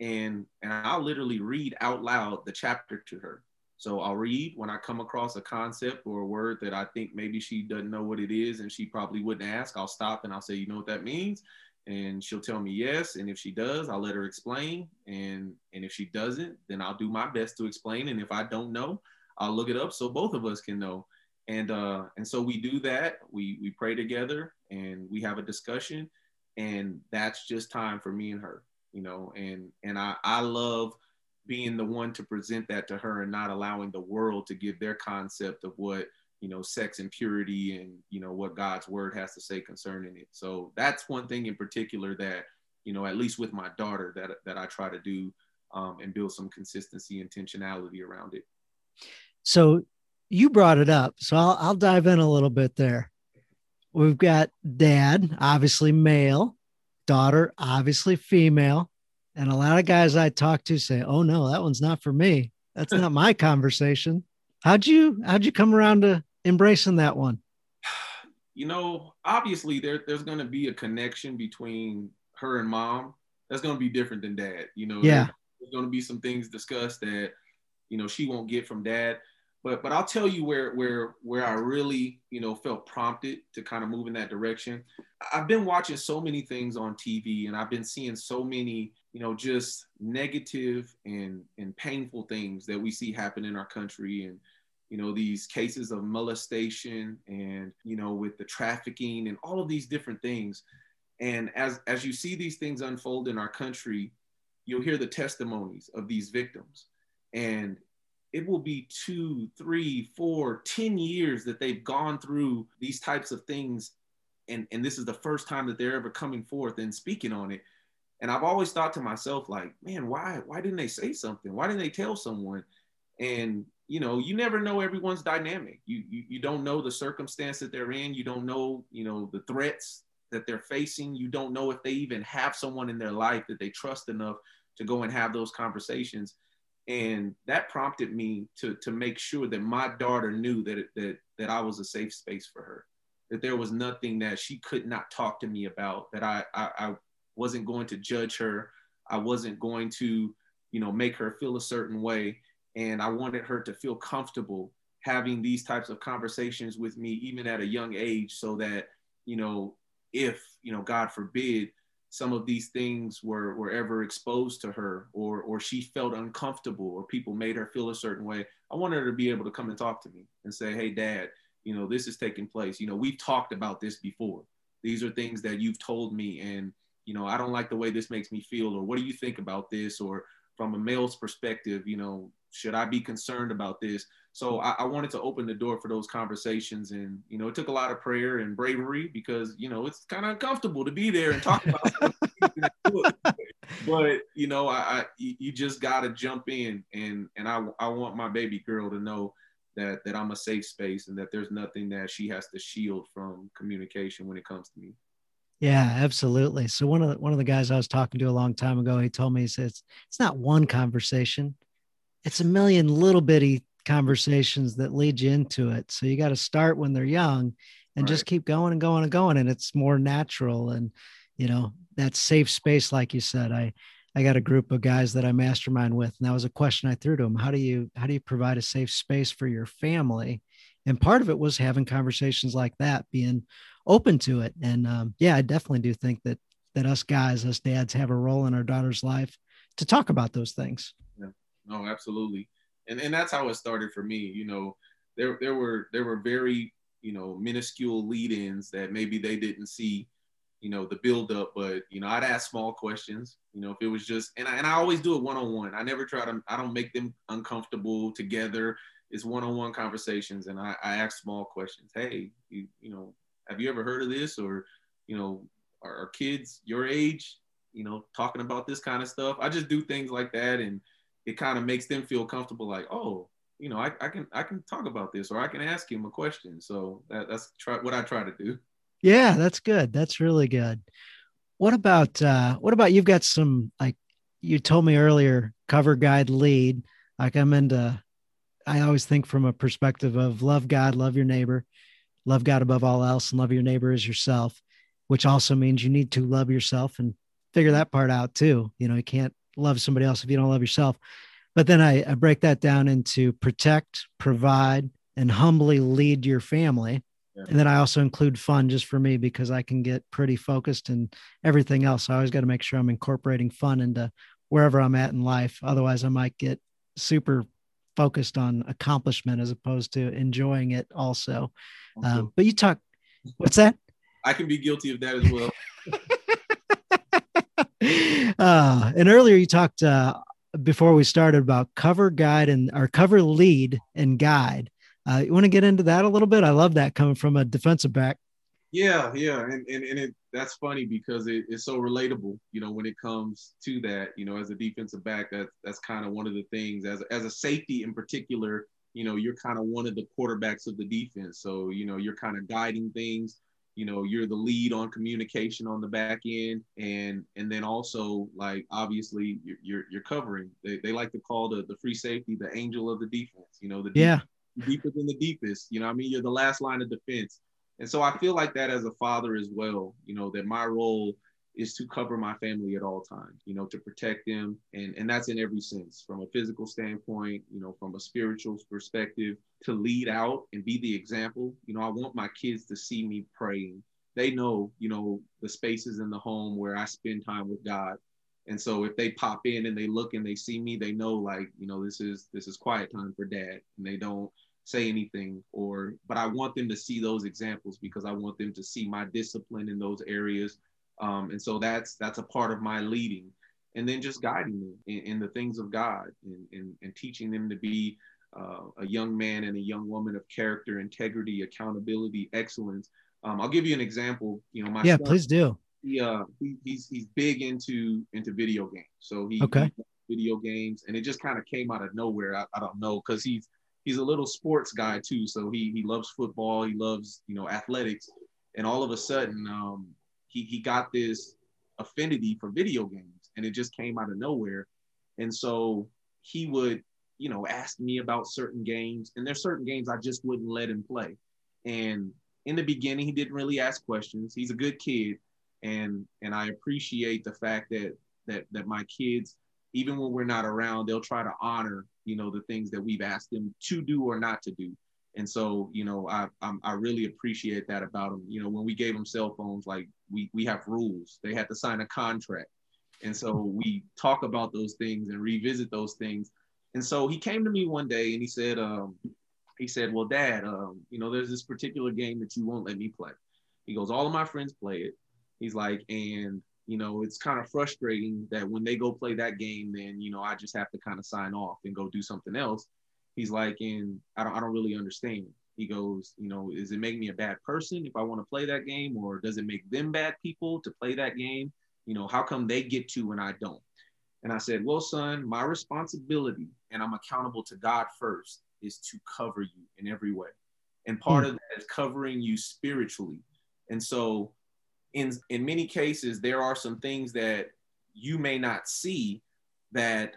and, and I'll literally read out loud the chapter to her. So I'll read when I come across a concept or a word that I think maybe she doesn't know what it is and she probably wouldn't ask. I'll stop and I'll say, you know what that means? and she'll tell me yes. And if she does, I'll let her explain. And, and if she doesn't, then I'll do my best to explain. And if I don't know, I'll look it up so both of us can know. And, uh, and so we do that. We, we pray together and we have a discussion, and that's just time for me and her, you know, and, and I, I love being the one to present that to her and not allowing the world to give their concept of what, you know, sex and purity and, you know, what God's word has to say concerning it. So that's one thing in particular that, you know, at least with my daughter, that, that I try to do um, and build some consistency and intentionality around it. So you brought it up, so I'll, I'll dive in a little bit there. We've got dad, obviously male, daughter, obviously female. And a lot of guys I talk to say, oh no, that one's not for me. That's not my conversation. How'd you, how'd you come around to embracing that one? You know, obviously there, there's going to be a connection between her and mom. That's going to be different than dad. You know, yeah. there, there's going to be some things discussed that, you know, she won't get from dad. But but I'll tell you where where where I really, you know, felt prompted to kind of move in that direction. I've been watching so many things on T V, and I've been seeing so many, you know, just negative and and painful things that we see happen in our country, and you know, these cases of molestation, and you know, with the trafficking and all of these different things. And as as you see these things unfold in our country, you'll hear the testimonies of these victims, and it will be two, three, four, ten years that they've gone through these types of things. And, and this is the first time that they're ever coming forth and speaking on it. And I've always thought to myself, like, man, why, why didn't they say something? Why didn't they tell someone? And, you know, you never know everyone's dynamic. You, you, you don't know the circumstance that they're in. You don't know, you know, the threats that they're facing. You don't know if they even have someone in their life that they trust enough to go and have those conversations. And that prompted me to, to make sure that my daughter knew that, that, that I was a safe space for her, that there was nothing that she could not talk to me about, that I, I, I wasn't going to judge her. I wasn't going to, you know, make her feel a certain way. And I wanted her to feel comfortable having these types of conversations with me, even at a young age, so that, you know, if, you know, God forbid, some of these things were, were ever exposed to her, or, or she felt uncomfortable, or people made her feel a certain way, I wanted her to be able to come and talk to me and say, hey, dad, you know, this is taking place. You know, we've talked about this before. These are things that you've told me. And, you know, I don't like the way this makes me feel, or what do you think about this? Or from a male's perspective, you know, should I be concerned about this? So I, I wanted to open the door for those conversations. And, you know, it took a lot of prayer and bravery, because, you know, it's kind of uncomfortable to be there and talk about it. But, you know, I, I you just got to jump in. And and I, I want my baby girl to know that, that I'm a safe space, and that there's nothing that she has to shield from communication when it comes to me. Yeah, absolutely. So one of the, one of the guys I was talking to a long time ago, he told me, he says, it's not one conversation. It's a million little bitty conversations that lead you into it. So you got to start when they're young, and right. just keep going and going and going. And it's more natural. And, you know, that safe space, like you said, I, I got a group of guys that I mastermind with, and that was a question I threw to them. How do you, how do you provide a safe space for your family? And part of it was having conversations like that, being open to it. And um, yeah, I definitely do think that, that us guys, us dads, have a role in our daughter's life to talk about those things. Yeah. No, absolutely. And and that's how it started for me. You know, there there were there were very, you know, minuscule lead-ins that maybe they didn't see, you know, the build-up. But, you know, I'd ask small questions, you know, if it was just, and I, and I always do it one-on-one. I never try to, I don't make them uncomfortable together. It's one-on-one conversations. And I, I ask small questions. Hey, you, you know, have you ever heard of this? Or, you know, are, are kids your age, you know, talking about this kind of stuff? I just do things like that. And it kind of makes them feel comfortable, like, oh, you know, I, I can I can talk about this, or I can ask him a question. So that, that's try, what I try to do. Yeah, that's good. That's really good. What about uh, what about you've got some, like you told me earlier, cover, guide, lead. Like I'm into, I always think from a perspective of love God, love your neighbor, love God above all else, and love your neighbor as yourself, which also means you need to love yourself and figure that part out too. You know, you can't love somebody else if you don't love yourself. But then I, I break that down into protect, provide, and humbly lead your family. Yeah. And then I also include fun just for me, because I can get pretty focused and everything else. So I always got to make sure I'm incorporating fun into wherever I'm at in life. Otherwise I might get super focused on accomplishment as opposed to enjoying it also. Okay. Um, but you talk, what's that? I can be guilty of that as well. uh, and earlier you talked uh, before we started about cover guide and our cover lead and guide. Uh, you want to get into that a little bit? I love that coming from a defensive back. Yeah, yeah. And and, and it, that's funny because it, it's so relatable, you know, when it comes to that, you know, as a defensive back, that, that's kind of one of the things. As, as a safety in particular, you know, you're kind of one of the quarterbacks of the defense. So, you know, you're kind of guiding things. You know, you're the lead on communication on the back end. And and then also, like, obviously, you're you're, you're covering. They, they like to call the, the free safety the angel of the defense, you know, the yeah. defense. Deeper than the deepest, you know, I mean, you're the last line of defense. And so I feel like that as a father as well, you know, that my role is to cover my family at all times, you know, to protect them. And, and that's in every sense, from a physical standpoint, you know, from a spiritual perspective, to lead out and be the example. You know, I want my kids to see me praying. They know, you know, the spaces in the home where I spend time with God. And so if they pop in and they look and they see me, they know, like, you know, this is, this is quiet time for Dad, and they don't say anything. Or, but I want them to see those examples because I want them to see my discipline in those areas. Um, and so that's, that's a part of my leading, and then just guiding them in, in the things of God, and, and, and teaching them to be uh, a young man and a young woman of character, integrity, accountability, excellence. Um, I'll give you an example. You know, my yeah, son, please do. He, uh, he, he's, he's big into, into video games. So he, okay. he video games, and it just kind of came out of nowhere. I, I don't know. Cause he's, he's a little sports guy too. So he, he loves football. He loves, you know, athletics. And all of a sudden um, he, he got this affinity for video games, and it just came out of nowhere. And so he would, you know, ask me about certain games, and there's certain games I just wouldn't let him play. And in the beginning, he didn't really ask questions. He's a good kid. And and I appreciate the fact that that that my kids, even when we're not around, they'll try to honor, you know, the things that we've asked them to do or not to do. And so, you know, I I'm, I really appreciate that about them. You know, when we gave them cell phones, like we we have rules. They had to sign a contract. And so we talk about those things and revisit those things. And so he came to me one day and he said, um, he said, well, Dad, um, you know, there's this particular game that you won't let me play. He goes, all of my friends play it. He's like, and, you know, it's kind of frustrating that when they go play that game, then, you know, I just have to kind of sign off and go do something else. He's like, and I don't, I don't really understand. He goes, you know, does it make me a bad person if I want to play that game, or does it make them bad people to play that game? You know, how come they get to and I don't? And I said, well, son, my responsibility, and I'm accountable to God first, is to cover you in every way. And part mm. of that is covering you spiritually. And so In, in many cases, there are some things that you may not see that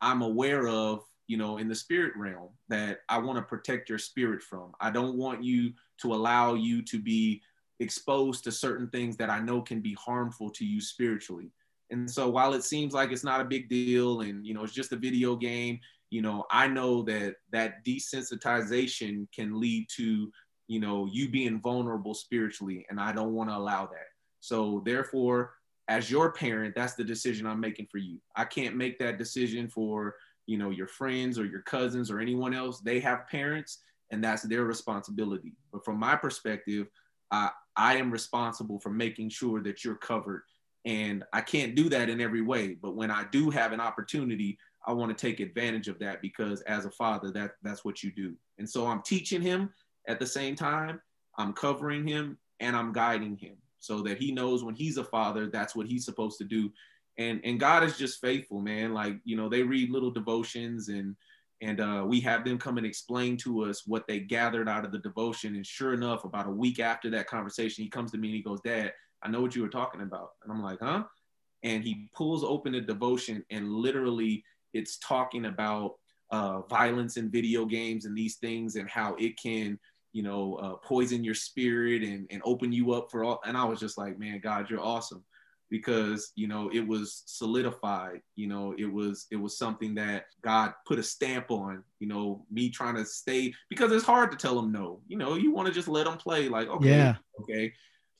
I'm aware of, you know, in the spirit realm, that I want to protect your spirit from. I don't want you to allow you to be exposed to certain things that I know can be harmful to you spiritually. And so while it seems like it's not a big deal and, you know, it's just a video game, you know, I know that that desensitization can lead to, you know, you being vulnerable spiritually, and I don't want to allow that. So therefore, as your parent, that's the decision I'm making for you. I can't make that decision for, you know, your friends or your cousins or anyone else. They have parents, and that's their responsibility. But from my perspective, I, I am responsible for making sure that you're covered, and I can't do that in every way. But when I do have an opportunity, I want to take advantage of that, because as a father, that that's what you do. And so I'm teaching him. At the same time, I'm covering him and I'm guiding him so that he knows when he's a father, that's what he's supposed to do. And and God is just faithful, man. Like, you know, they read little devotions, and and uh, we have them come and explain to us what they gathered out of the devotion. And sure enough, about a week after that conversation, he comes to me and he goes, Dad, I know what you were talking about. And I'm like, huh? And he pulls open the devotion, and literally it's talking about uh, violence in video games and these things, and how it can, you know, uh, poison your spirit and, and open you up for all. And I was just like, man, God, you're awesome. because, you know, it was solidified, you know, it was, it was something that God put a stamp on, you know, me trying to stay, because it's hard to tell them no, you know, you want to just let them play, like, okay, yeah. okay.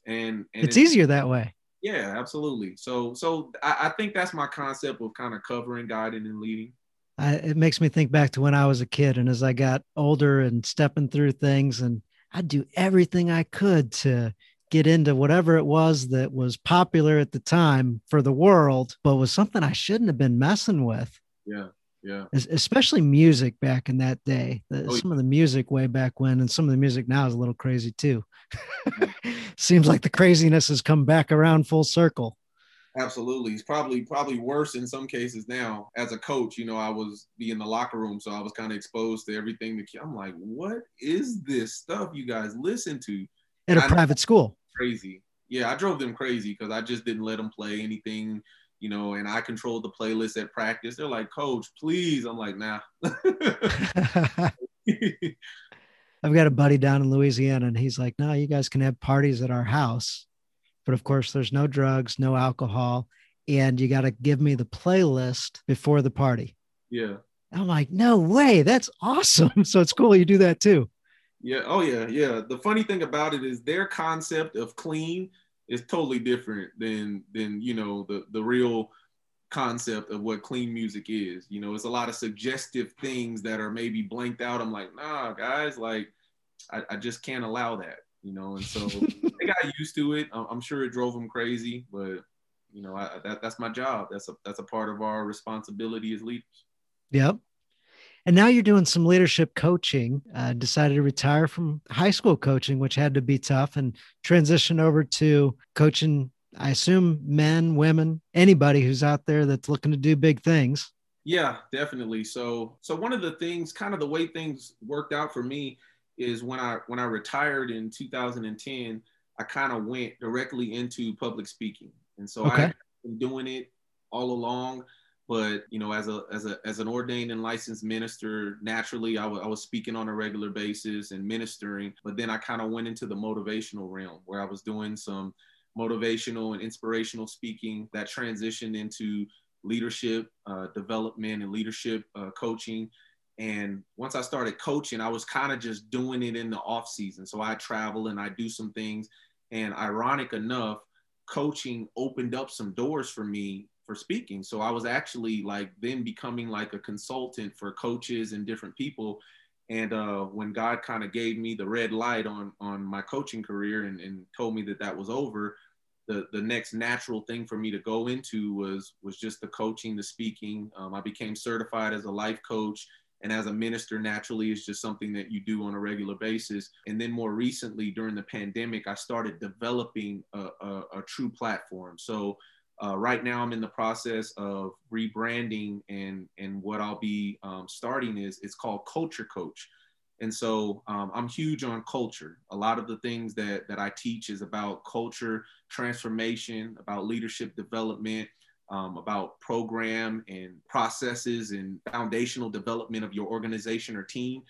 And, and it's, it's easier that way. Yeah, absolutely. So, so I, I think that's my concept of kind of covering, guiding, and leading. I, it makes me think back to when I was a kid, and as I got older and stepping through things, and I'd do everything I could to get into whatever it was that was popular at the time for the world, but was something I shouldn't have been messing with. Yeah. Yeah. Especially music back in that day. The, oh, some yeah. of the music way back when, and some of the music now is a little crazy too. Seems like the craziness has come back around full circle. Absolutely. It's probably, probably worse in some cases now. As a coach, you know, I was in the locker room, so I was kind of exposed to everything. I'm like, what is this stuff you guys listen to? At a I private school. Crazy. Yeah. I drove them crazy because I just didn't let them play anything, you know, and I controlled the playlist at practice. They're like, coach, please. I'm like, nah. I've got a buddy down in Louisiana, and he's like, no, you guys can have parties at our house, but of course there's no drugs, no alcohol, and you got to give me the playlist before the party. Yeah. I'm like, no way. That's awesome. So it's cool you do that too. Yeah. Oh yeah. Yeah. The funny thing about it is their concept of clean is totally different than, than, you know, the, the real concept of what clean music is. You know, it's a lot of suggestive things that are maybe blanked out. I'm like, nah, guys, like, I, I just can't allow that, you know? And so they got used to it. I'm sure it drove them crazy, but you know, I, that that's my job. That's a, that's a part of our responsibility as leaders. Yep. And now you're doing some leadership coaching, uh, decided to retire from high school coaching, which had to be tough, and transition over to coaching, I assume, men, women, anybody who's out there that's looking to do big things. Yeah, definitely. So, so one of the things, kind of the way things worked out for me is when I, when I retired in two thousand ten, I kind of went directly into public speaking. And so okay. I've been doing it all along. But, you know, as a as a as an ordained and licensed minister, naturally, I, w- I was speaking on a regular basis and ministering. But then I kind of went into the motivational realm where I was doing some motivational and inspirational speaking that transitioned into leadership uh, development and leadership uh, coaching. And once I started coaching, I was kind of just doing it in the off season. So I travel and I do some things. And ironic enough, coaching opened up some doors for me for speaking. So I was actually like then becoming like a consultant for coaches and different people. And uh, when God kind of gave me the red light on, on my coaching career and, and told me that that was over, the, the next natural thing for me to go into was, was just the coaching, the speaking. Um, I became certified as a life coach, and as a minister, naturally, it's just something that you do on a regular basis. And then more recently during the pandemic, I started developing a, a, a true platform. So Uh, right now, I'm in the process of rebranding, and and what I'll be um, starting is it's called Culture Coach. And so um, I'm huge on culture. A lot of the things that that I teach is about culture transformation, about leadership development, um, about program and processes and foundational development of your organization or team.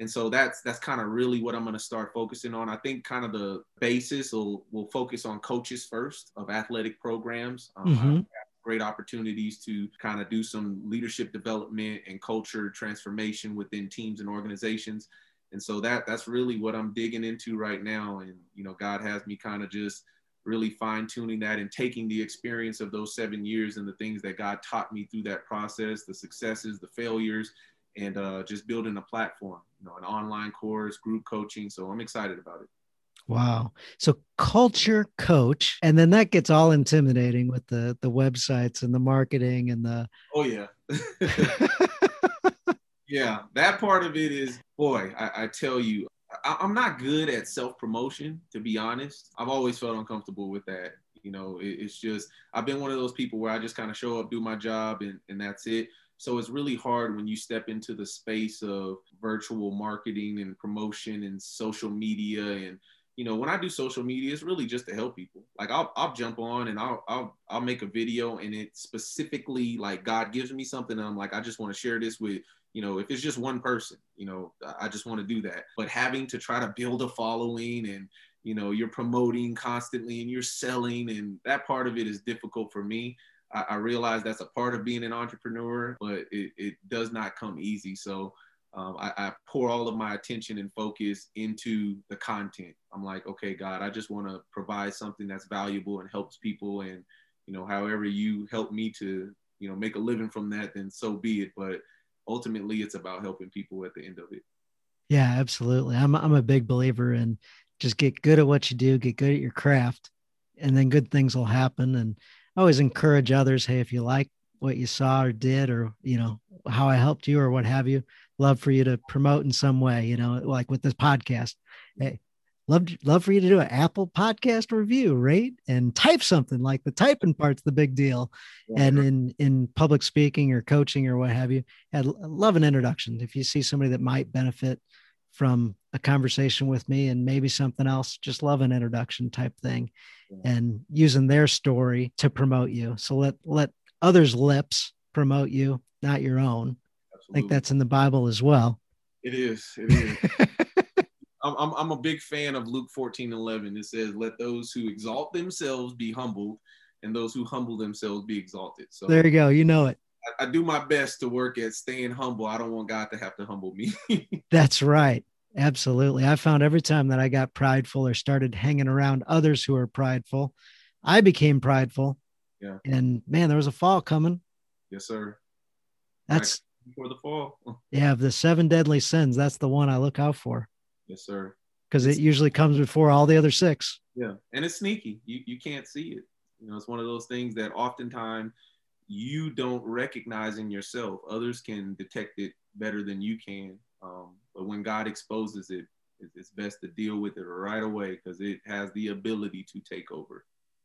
And so that's that's kind of really what I'm going to start focusing on. I think kind of the basis will will focus on coaches first of athletic programs. Um, mm-hmm. I have great opportunities to kind of do some leadership development and culture transformation within teams and organizations. And so that that's really what I'm digging into right now. And, you know, God has me kind of just really fine tuning that and taking the experience of those seven years and the things that God taught me through that process, the successes, the failures, and uh, just building a platform, you know, an online course, group coaching. So I'm excited about it. Wow. So Culture Coach, and then that gets all intimidating with the the websites and the marketing and the... Oh, yeah. Yeah, that part of it is, boy, I, I tell you, I, I'm not good at self-promotion, to be honest. I've always felt uncomfortable with that. You know, it, it's just, I've been one of those people where I just kind of show up, do my job, and, and that's it. So it's really hard when you step into the space of virtual marketing and promotion and social media. And, you know, when I do social media, it's really just to help people. Like I'll, I'll jump on and I'll, I'll, I'll make a video, and it specifically, like, God gives me something. And I'm like, I just want to share this with, you know, if it's just one person, you know, I just want to do that. But having to try to build a following and, you know, you're promoting constantly and you're selling, and that part of it is difficult for me. I, I realize that's a part of being an entrepreneur, but it, it does not come easy. So um, I, I pour all of my attention and focus into the content. I'm like, okay, God, I just want to provide something that's valuable and helps people. And, you know, however you help me to, you know, make a living from that, then so be it. But ultimately it's about helping people at the end of it. Yeah, absolutely. I'm I'm a big believer in just get good at what you do, get good at your craft, and then good things will happen. And I always encourage others, hey, if you like what you saw or did, or, you know, how I helped you or what have you, love for you to promote in some way, you know, like with this podcast. Hey, love, love for you to do an Apple podcast review, right? And type something, like the typing part's the big deal. Yeah. And in, in public speaking or coaching or what have you, I'd love an introduction. If you see somebody that might benefit from a conversation with me and maybe something else, just love an introduction type thing. Yeah. And using their story to promote you. So let, let others' lips promote you, not your own. Absolutely. I think that's in the Bible as well. It is. It is. I'm, I'm a big fan of Luke fourteen eleven. It says, let those who exalt themselves be humbled, and those who humble themselves be exalted. So there you go. You know it. I, I do my best to work at staying humble. I don't want God to have to humble me. That's right. Absolutely. I found every time that I got prideful or started hanging around others who are prideful, I became prideful. Yeah. And man, there was a fall coming. Yes, sir. That's before the fall. Yeah. Of the seven deadly sins, that's the one I look out for. Yes, sir. Because it usually comes before all the other six. Yeah. And it's sneaky. You you can't see it. You know, it's one of those things that oftentimes you don't recognize in yourself. Others can detect it better than you can. Um, but when God exposes it, it's best to deal with it right away because it has the ability to take over.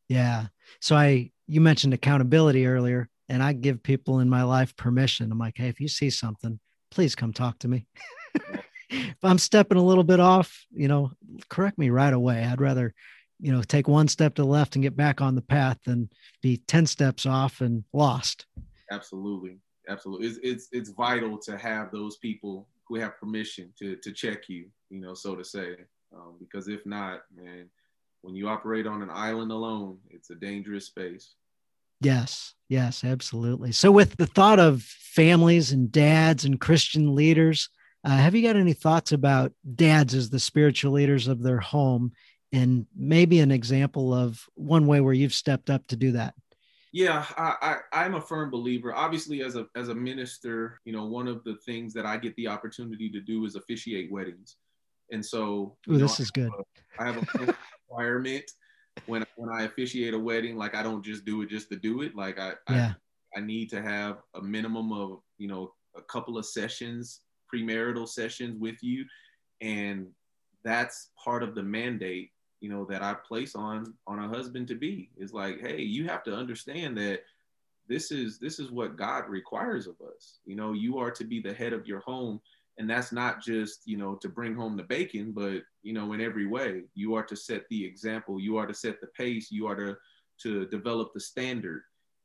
Yeah. So I, you mentioned accountability earlier, and I give people in my life permission. I'm like, hey, if you see something, please come talk to me. Yeah. If I'm stepping a little bit off, you know, correct me right away. I'd rather, you know, take one step to the left and get back on the path than be ten steps off and lost. Absolutely. Absolutely. It's, it's, it's vital to have those people who have permission to, to check you, you know, so to say, um, because if not, man, when you operate on an island alone, it's a dangerous space. Yes. Yes, absolutely. So with the thought of families and dads and Christian leaders, Uh, have you got any thoughts about dads as the spiritual leaders of their home, and maybe an example of one way where you've stepped up to do that? Yeah, I, I, I'm a firm believer. Obviously, as a as a minister, you know, one of the things that I get the opportunity to do is officiate weddings. And so Ooh, know, this is good. I have a, I have a requirement when, when I officiate a wedding. Like, I don't just do it just to do it. Like, I, yeah. I, I need to have a minimum of, you know, a couple of sessions, premarital sessions with you. And that's part of the mandate, you know, that I place on, on a husband to be, is like, hey, you have to understand that this is, this is what God requires of us. You know, you are to be the head of your home. And that's not just, you know, to bring home the bacon, but, you know, in every way, you are to set the example, you are to set the pace, you are to, to develop the standard.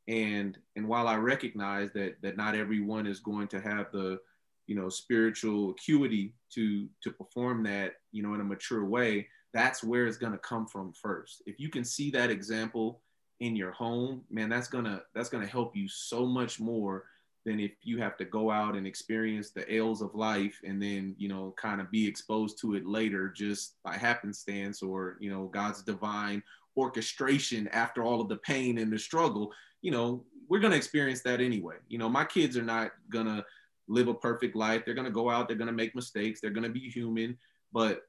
And, and while I recognize that, that not everyone is going to have the, you know, spiritual acuity to, to perform that, you know, in a mature way, that's where it's going to come from first. If you can see that example in your home, man, that's going to, that's going to help you so much more than if you have to go out and experience the ails of life and then, you know, kind of be exposed to it later just by happenstance or, you know, God's divine orchestration after all of the pain and the struggle. You know, we're going to experience that anyway. You know, my kids are not going to live a perfect life. They're going to go out, they're going to make mistakes, they're going to be human. But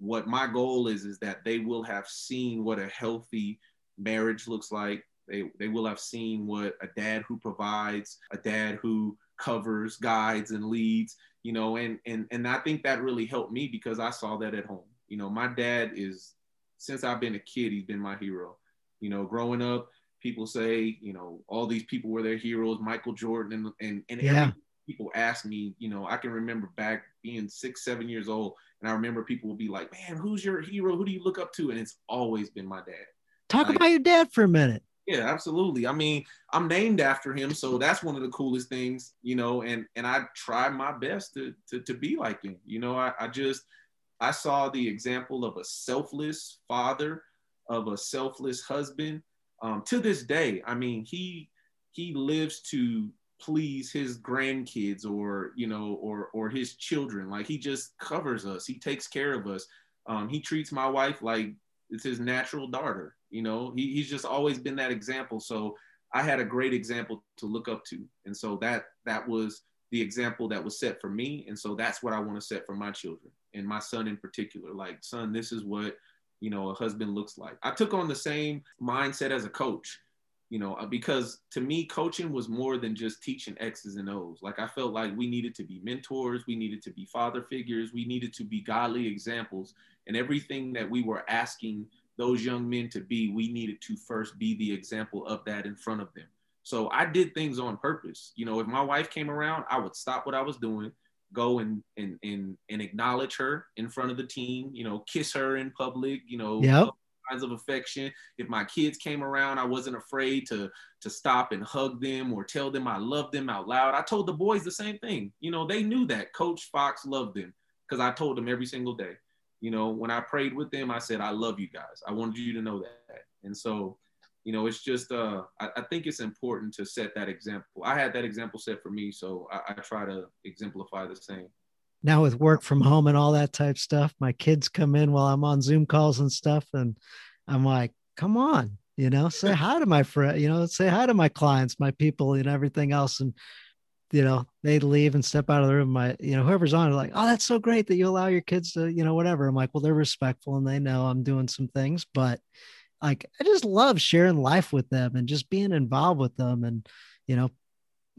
what my goal is, is that they will have seen what a healthy marriage looks like. They, they will have seen what a dad who provides, a dad who covers, guides, and leads, you know, and, and, and I think that really helped me because I saw that at home. You know, my dad is, since I've been a kid, he's been my hero. You know, growing up, people say, you know, all these people were their heroes, Michael Jordan, and, and, and yeah. every, people ask me, you know, I can remember back being six, seven years old. And I remember people will be like, man, who's your hero? Who do you look up to? And it's always been my dad. Talk like, about your dad for a minute. Yeah, absolutely. I mean, I'm named after him. So that's one of the coolest things, you know, and, and I try my best to, to, to be like him. You know, I, I just, I saw the example of a selfless father, of a selfless husband. Um, to this day, I mean, he he lives to please his grandkids or, you know, or or his children. Like, he just covers us. He takes care of us. Um, he treats my wife like it's his natural daughter. You know, he, he's just always been that example. So I had a great example to look up to. And so that that was the example that was set for me. And so that's what I want to set for my children and my son in particular. Like, son, this is what, you know, a husband looks like. I took on the same mindset as a coach, you know, because to me, coaching was more than just teaching X's and O's. Like, I felt like we needed to be mentors. We needed to be father figures. We needed to be godly examples, and everything that we were asking those young men to be, we needed to first be the example of that in front of them. So I did things on purpose. You know, if my wife came around, I would stop what I was doing, go and and and, and acknowledge her in front of the team, you know, kiss her in public, you know, yep. Signs of affection. If my kids came around, I wasn't afraid to to stop and hug them or tell them I love them out loud. I told the boys the same thing. You know, they knew that Coach Fox loved them because I told them every single day. You know, when I prayed with them, I said, I love you guys. I wanted you to know that. And so, you know, it's just, uh, I, I think it's important to set that example. I had that example set for me, so I, I try to exemplify the same. Now with work from home and all that type stuff, my kids come in while I'm on Zoom calls and stuff, and I'm like, come on, you know, say hi to my friend, you know, say hi to my clients, my people, and everything else. And, you know, they leave and step out of the room. My, you know, whoever's on it, like, oh, that's so great that you allow your kids to, you know, whatever. I'm like, well, they're respectful and they know I'm doing some things, but like, I just love sharing life with them and just being involved with them. And, you know,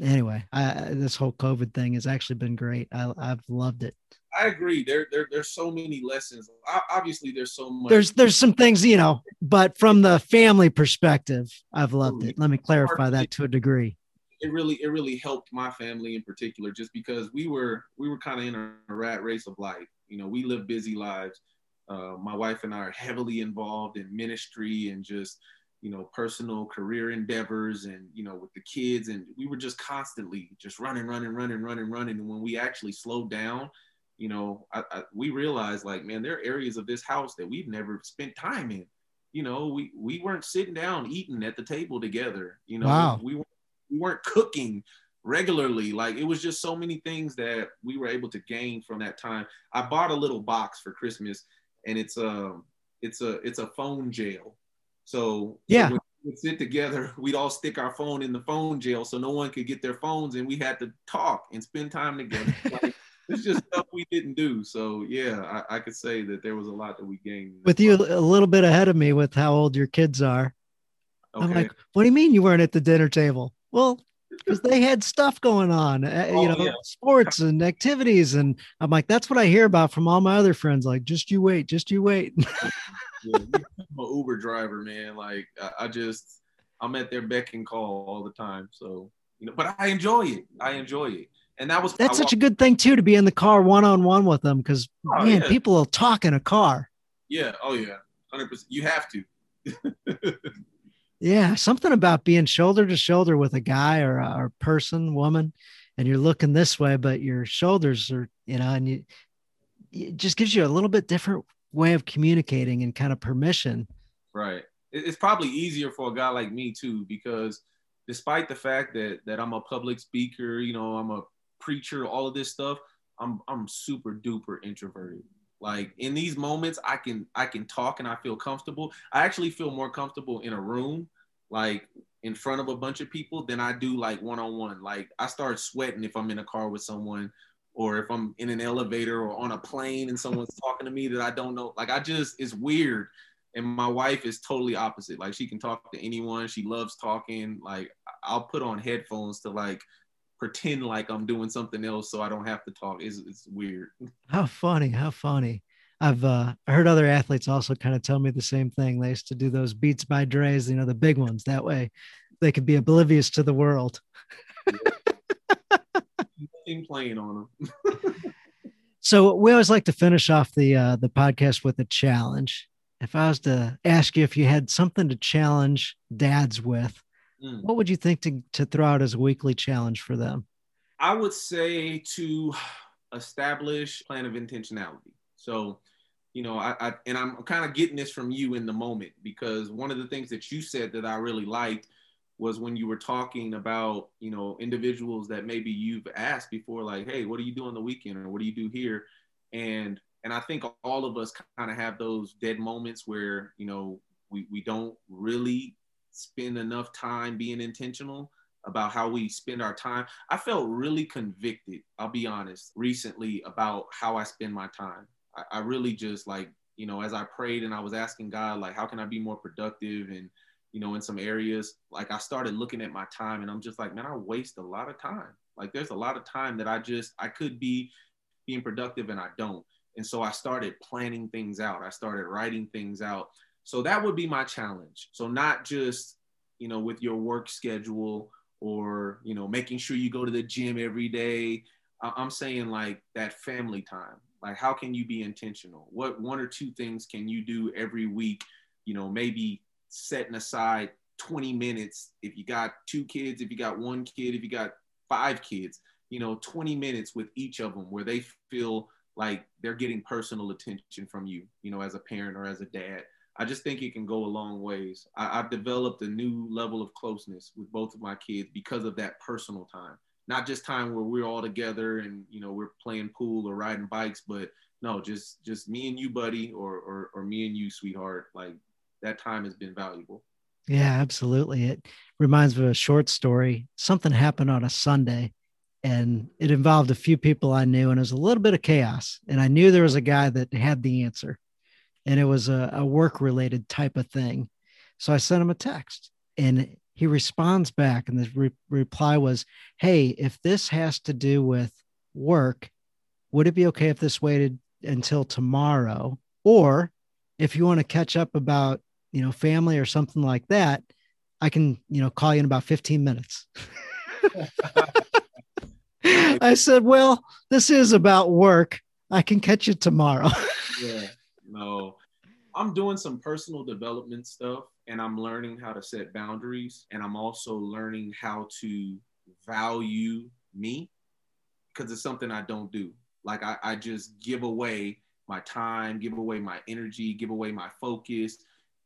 anyway, I, this whole COVID thing has actually been great. I, I've loved it. I agree. There, there, there's so many lessons. I, obviously there's so much. There's, there's some things, you know, but from the family perspective, I've loved it. Let me clarify that to a degree. It really, it really helped my family in particular, just because we were, we were kind of in a rat race of life. You know, we live busy lives. Uh, my wife and I are heavily involved in ministry and just, you know, personal career endeavors and, you know, with the kids. And we were just constantly just running, running, running, running, running. And when we actually slowed down, you know, I, I, we realized like, man, there are areas of this house that we've never spent time in. You know, we, we weren't sitting down eating at the table together. You know, wow. we weren't We weren't cooking regularly. Like, it was just so many things that we were able to gain from that time. I bought a little box for Christmas, and it's a it's a it's a phone jail. So yeah, when we would sit together, we'd all stick our phone in the phone jail so no one could get their phones, and we had to talk and spend time together. Like, it's just stuff we didn't do. So yeah, I, I could say that there was a lot that we gained. With you a little bit ahead of me with how old your kids are. Okay. I'm like, what do you mean you weren't at the dinner table? Well, because they had stuff going on, oh, you know, yeah. sports and activities. And I'm like, that's what I hear about from all my other friends. Like, just you wait, just you wait. Yeah, I'm an Uber driver, man. Like, I just, I'm at their beck and call all the time. So, you know, but I enjoy it. I enjoy it. And that was, that's I such walked- a good thing too, to be in the car one-on-one with them. Cause oh, man, yeah. people will talk in a car. Yeah. Oh yeah. one hundred percent. You have to. Yeah, something about being shoulder to shoulder with a guy or a person, woman, and you're looking this way, but your shoulders are, you know, and you, it just gives you a little bit different way of communicating and kind of permission. Right. It's probably easier for a guy like me too, because despite the fact that that I'm a public speaker, you know, I'm a preacher, all of this stuff, I'm I'm super duper introverted. Like, in these moments, I can I can talk and I feel comfortable. I actually feel more comfortable in a room, like in front of a bunch of people, than I do like one-on-one. Like, I start sweating if I'm in a car with someone, or if I'm in an elevator or on a plane and someone's talking to me that I don't know. Like, I just, it's weird. And my wife is totally opposite. Like, she can talk to anyone. She loves talking. Like, I'll put on headphones to like pretend like I'm doing something else so I don't have to talk. It's, it's weird. How funny. How funny. I've uh, heard other athletes also kind of tell me the same thing. They used to do those Beats by Dre's, you know, the big ones. That way they could be oblivious to the world. Nothing playing on them. So we always like to finish off the uh, the podcast with a challenge. If I was to ask you if you had something to challenge dads with, what would you think to, to throw out as a weekly challenge for them? I would say to establish a plan of intentionality. So you know, I, I and I'm kind of getting this from you in the moment, because one of the things that you said that I really liked was when you were talking about, you know, individuals that maybe you've asked before, like, hey, what do you do on the weekend, or what do you do here? And and I think all of us kind of have those dead moments where, you know, we, we don't really spend enough time being intentional about how we spend our time. I felt really convicted, I'll be honest, recently about how I spend my time. I, I really just like, you know, as I prayed and I was asking God, like, how can I be more productive? And, you know, in some areas, like I started looking at my time and I'm just like, man, I waste a lot of time. Like there's a lot of time that I just, I could be being productive and I don't. And so I started planning things out. I started writing things out. So that would be my challenge. So not just, you know, with your work schedule or, you know, making sure you go to the gym every day. I'm saying like that family time. Like how can you be intentional? What one or two things can you do every week? You know, maybe setting aside twenty minutes. If you got two kids, if you got one kid, if you got five kids, you know, twenty minutes with each of them where they feel like they're getting personal attention from you, you know, as a parent or as a dad. I just think it can go a long ways. I, I've developed a new level of closeness with both of my kids because of that personal time, not just time where we're all together and, you know, we're playing pool or riding bikes, but no, just, just me and you, buddy, or, or, or me and you, sweetheart. Like that time has been valuable. Yeah, absolutely. It reminds me of a short story. Something happened on a Sunday and it involved a few people I knew, and it was a little bit of chaos. And I knew there was a guy that had the answer, and it was a, a work-related type of thing. So I sent him a text, and he responds back. And the re- reply was, hey, if this has to do with work, would it be okay if this waited until tomorrow? Or if you want to catch up about, you know, family or something like that, I can, you know, call you in about fifteen minutes. I said, well, this is about work. I can catch you tomorrow. Yeah. No, I'm doing some personal development stuff, and I'm learning how to set boundaries, and I'm also learning how to value me, because it's something I don't do. Like I, I just give away my time, give away my energy, give away my focus.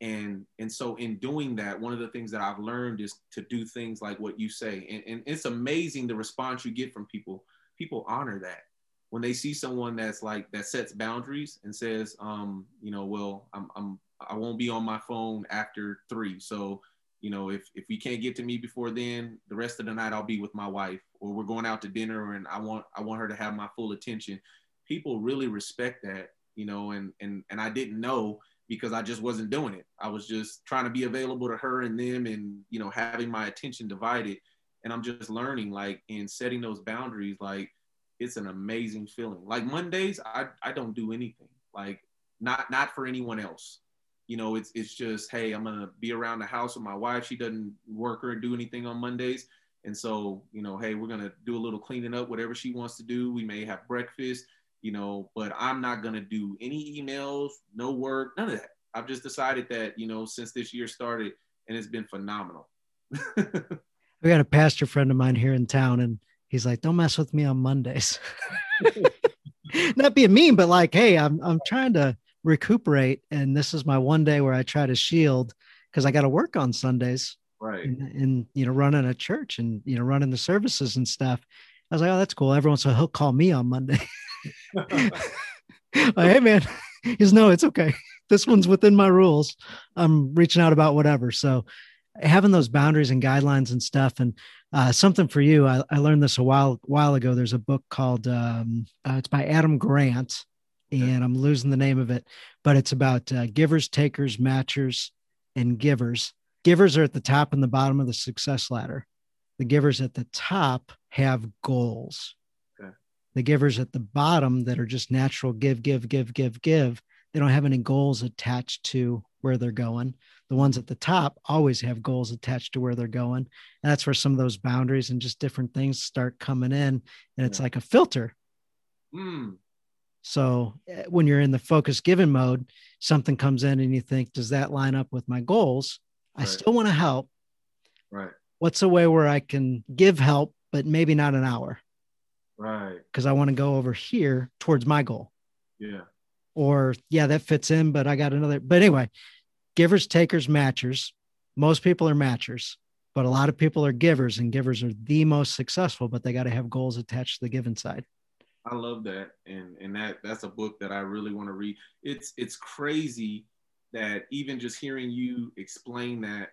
And, and so in doing that, one of the things that I've learned is to do things like what you say. And, and it's amazing the response you get from people. People honor that. When they see someone that's like, that sets boundaries and says, um, you know, well, I'm, I'm, I won't be on my phone after three. So, you know, if, if you can't get to me before then, the rest of the night, I'll be with my wife, or we're going out to dinner and I want, I want her to have my full attention. People really respect that, you know, and, and, and I didn't know, because I just wasn't doing it. I was just trying to be available to her and them, and, you know, having my attention divided. And I'm just learning, like, in setting those boundaries, like, it's an amazing feeling. Like Mondays, I, I don't do anything. Like not not for anyone else. You know, it's it's just, hey, I'm gonna be around the house with my wife. She doesn't work or do anything on Mondays. And so, you know, hey, we're gonna do a little cleaning up, whatever she wants to do. We may have breakfast, you know, but I'm not gonna do any emails, no work, none of that. I've just decided that, you know, since this year started, and it's been phenomenal. We got a pastor friend of mine here in town, and he's like, don't mess with me on Mondays. Not being mean, but like, hey, I'm I'm trying to recuperate, and this is my one day where I try to shield, because I got to work on Sundays, right? And, and you know, running a church and you know, running the services and stuff. I was like, oh, that's cool. Everyone, so he'll call me on Monday. Like, hey, man, he's no, it's okay. This one's within my rules. I'm reaching out about whatever. So having those boundaries and guidelines and stuff. And uh, something for you, I, I learned this a while while ago. There's a book called, um, uh, it's by Adam Grant, and I'm losing the name of it, but it's about uh, givers, takers, matchers, and givers. Givers are at the top and the bottom of the success ladder. The givers at the top have goals. Okay. The givers at the bottom that are just natural give, give, give, give, give, they don't have any goals attached to where they're going. The ones at the top always have goals attached to where they're going. And that's where some of those boundaries and just different things start coming in. And it's yeah. like a filter. Mm. So when you're in the focus given mode, something comes in and you think, does that line up with my goals? Right. I still want to help. Right. What's a way where I can give help, but maybe not an hour? Right. Because I want to go over here towards my goal. Yeah. or yeah, that fits in, but I got another, but anyway, givers, takers, matchers. Most people are matchers, but a lot of people are givers, and givers are the most successful, but they got to have goals attached to the giving side. I love that. And, and that that's a book that I really want to read. It's, it's crazy that even just hearing you explain that,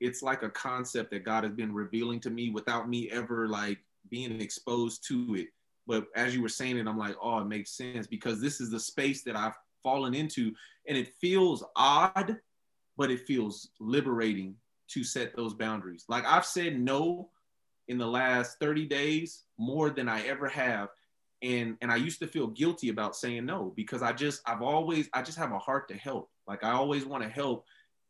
it's like a concept that God has been revealing to me without me ever like being exposed to it. But as you were saying it, I'm like, oh, it makes sense, because this is the space that I've fallen into, and it feels odd, but it feels liberating to set those boundaries. Like, I've said no in the last thirty days, more than I ever have. And, and I used to feel guilty about saying no, because I just, I've always, I just have a heart to help. Like, I always want to help.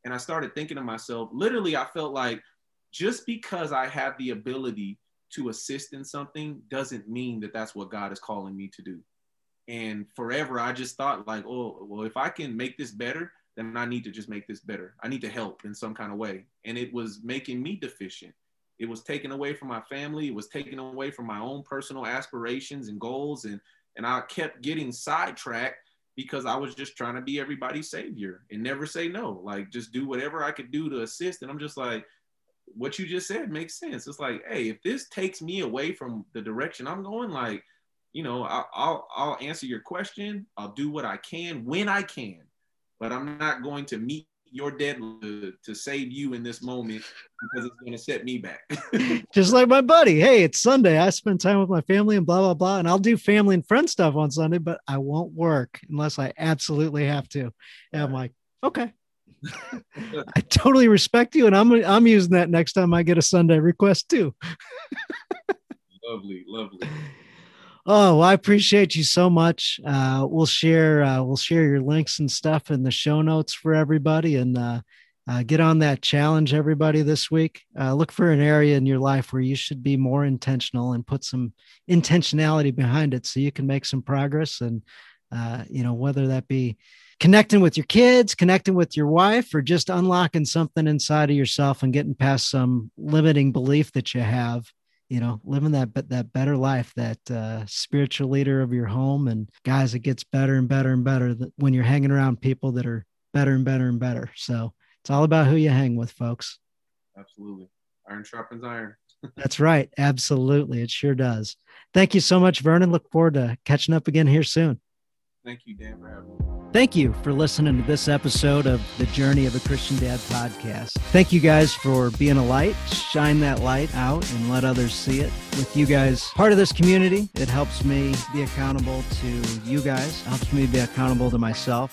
And I started thinking to myself, literally, I felt like just because I have the ability to assist in something doesn't mean that that's what God is calling me to do. And forever, I just thought like, oh, well, if I can make this better, then I need to just make this better. I need to help in some kind of way. And it was making me deficient. It was taken away from my family. It was taken away from my own personal aspirations and goals. And, and I kept getting sidetracked, because I was just trying to be everybody's savior and never say no, like just do whatever I could do to assist. And I'm just like, what you just said makes sense. It's like, hey, if this takes me away from the direction I'm going, like, you know, I'll, I'll, I'll answer your question. I'll do what I can when I can, but I'm not going to meet your deadline to, to save you in this moment, because it's going to set me back. Just like my buddy. Hey, it's Sunday. I spend time with my family and blah, blah, blah. And I'll do family and friend stuff on Sunday, but I won't work unless I absolutely have to. And I'm like, okay, I totally respect you. And I'm, I'm using that next time I get a Sunday request too. Lovely. Lovely. Oh, well, I appreciate you so much. Uh, we'll share, uh, we'll share your links and stuff in the show notes for everybody, and uh, uh, get on that challenge, everybody, this week. Uh, look for an area in your life where you should be more intentional and put some intentionality behind it, so you can make some progress. And, uh, you know, whether that be connecting with your kids, connecting with your wife, or just unlocking something inside of yourself and getting past some limiting belief that you have. You know, living that that better life, that uh, spiritual leader of your home. And guys, it gets better and better and better when you're hanging around people that are better and better and better. So it's all about who you hang with, folks. Absolutely. Iron sharpens iron. That's right. Absolutely. It sure does. Thank you so much, Vernon. Look forward to catching up again here soon. Thank you, Dan, for having me. Thank you for listening to this episode of the Journey of a Christian Dad podcast. Thank you guys for being a light. Shine that light out and let others see it. With you guys part of this community, it helps me be accountable to you guys, helps me be accountable to myself,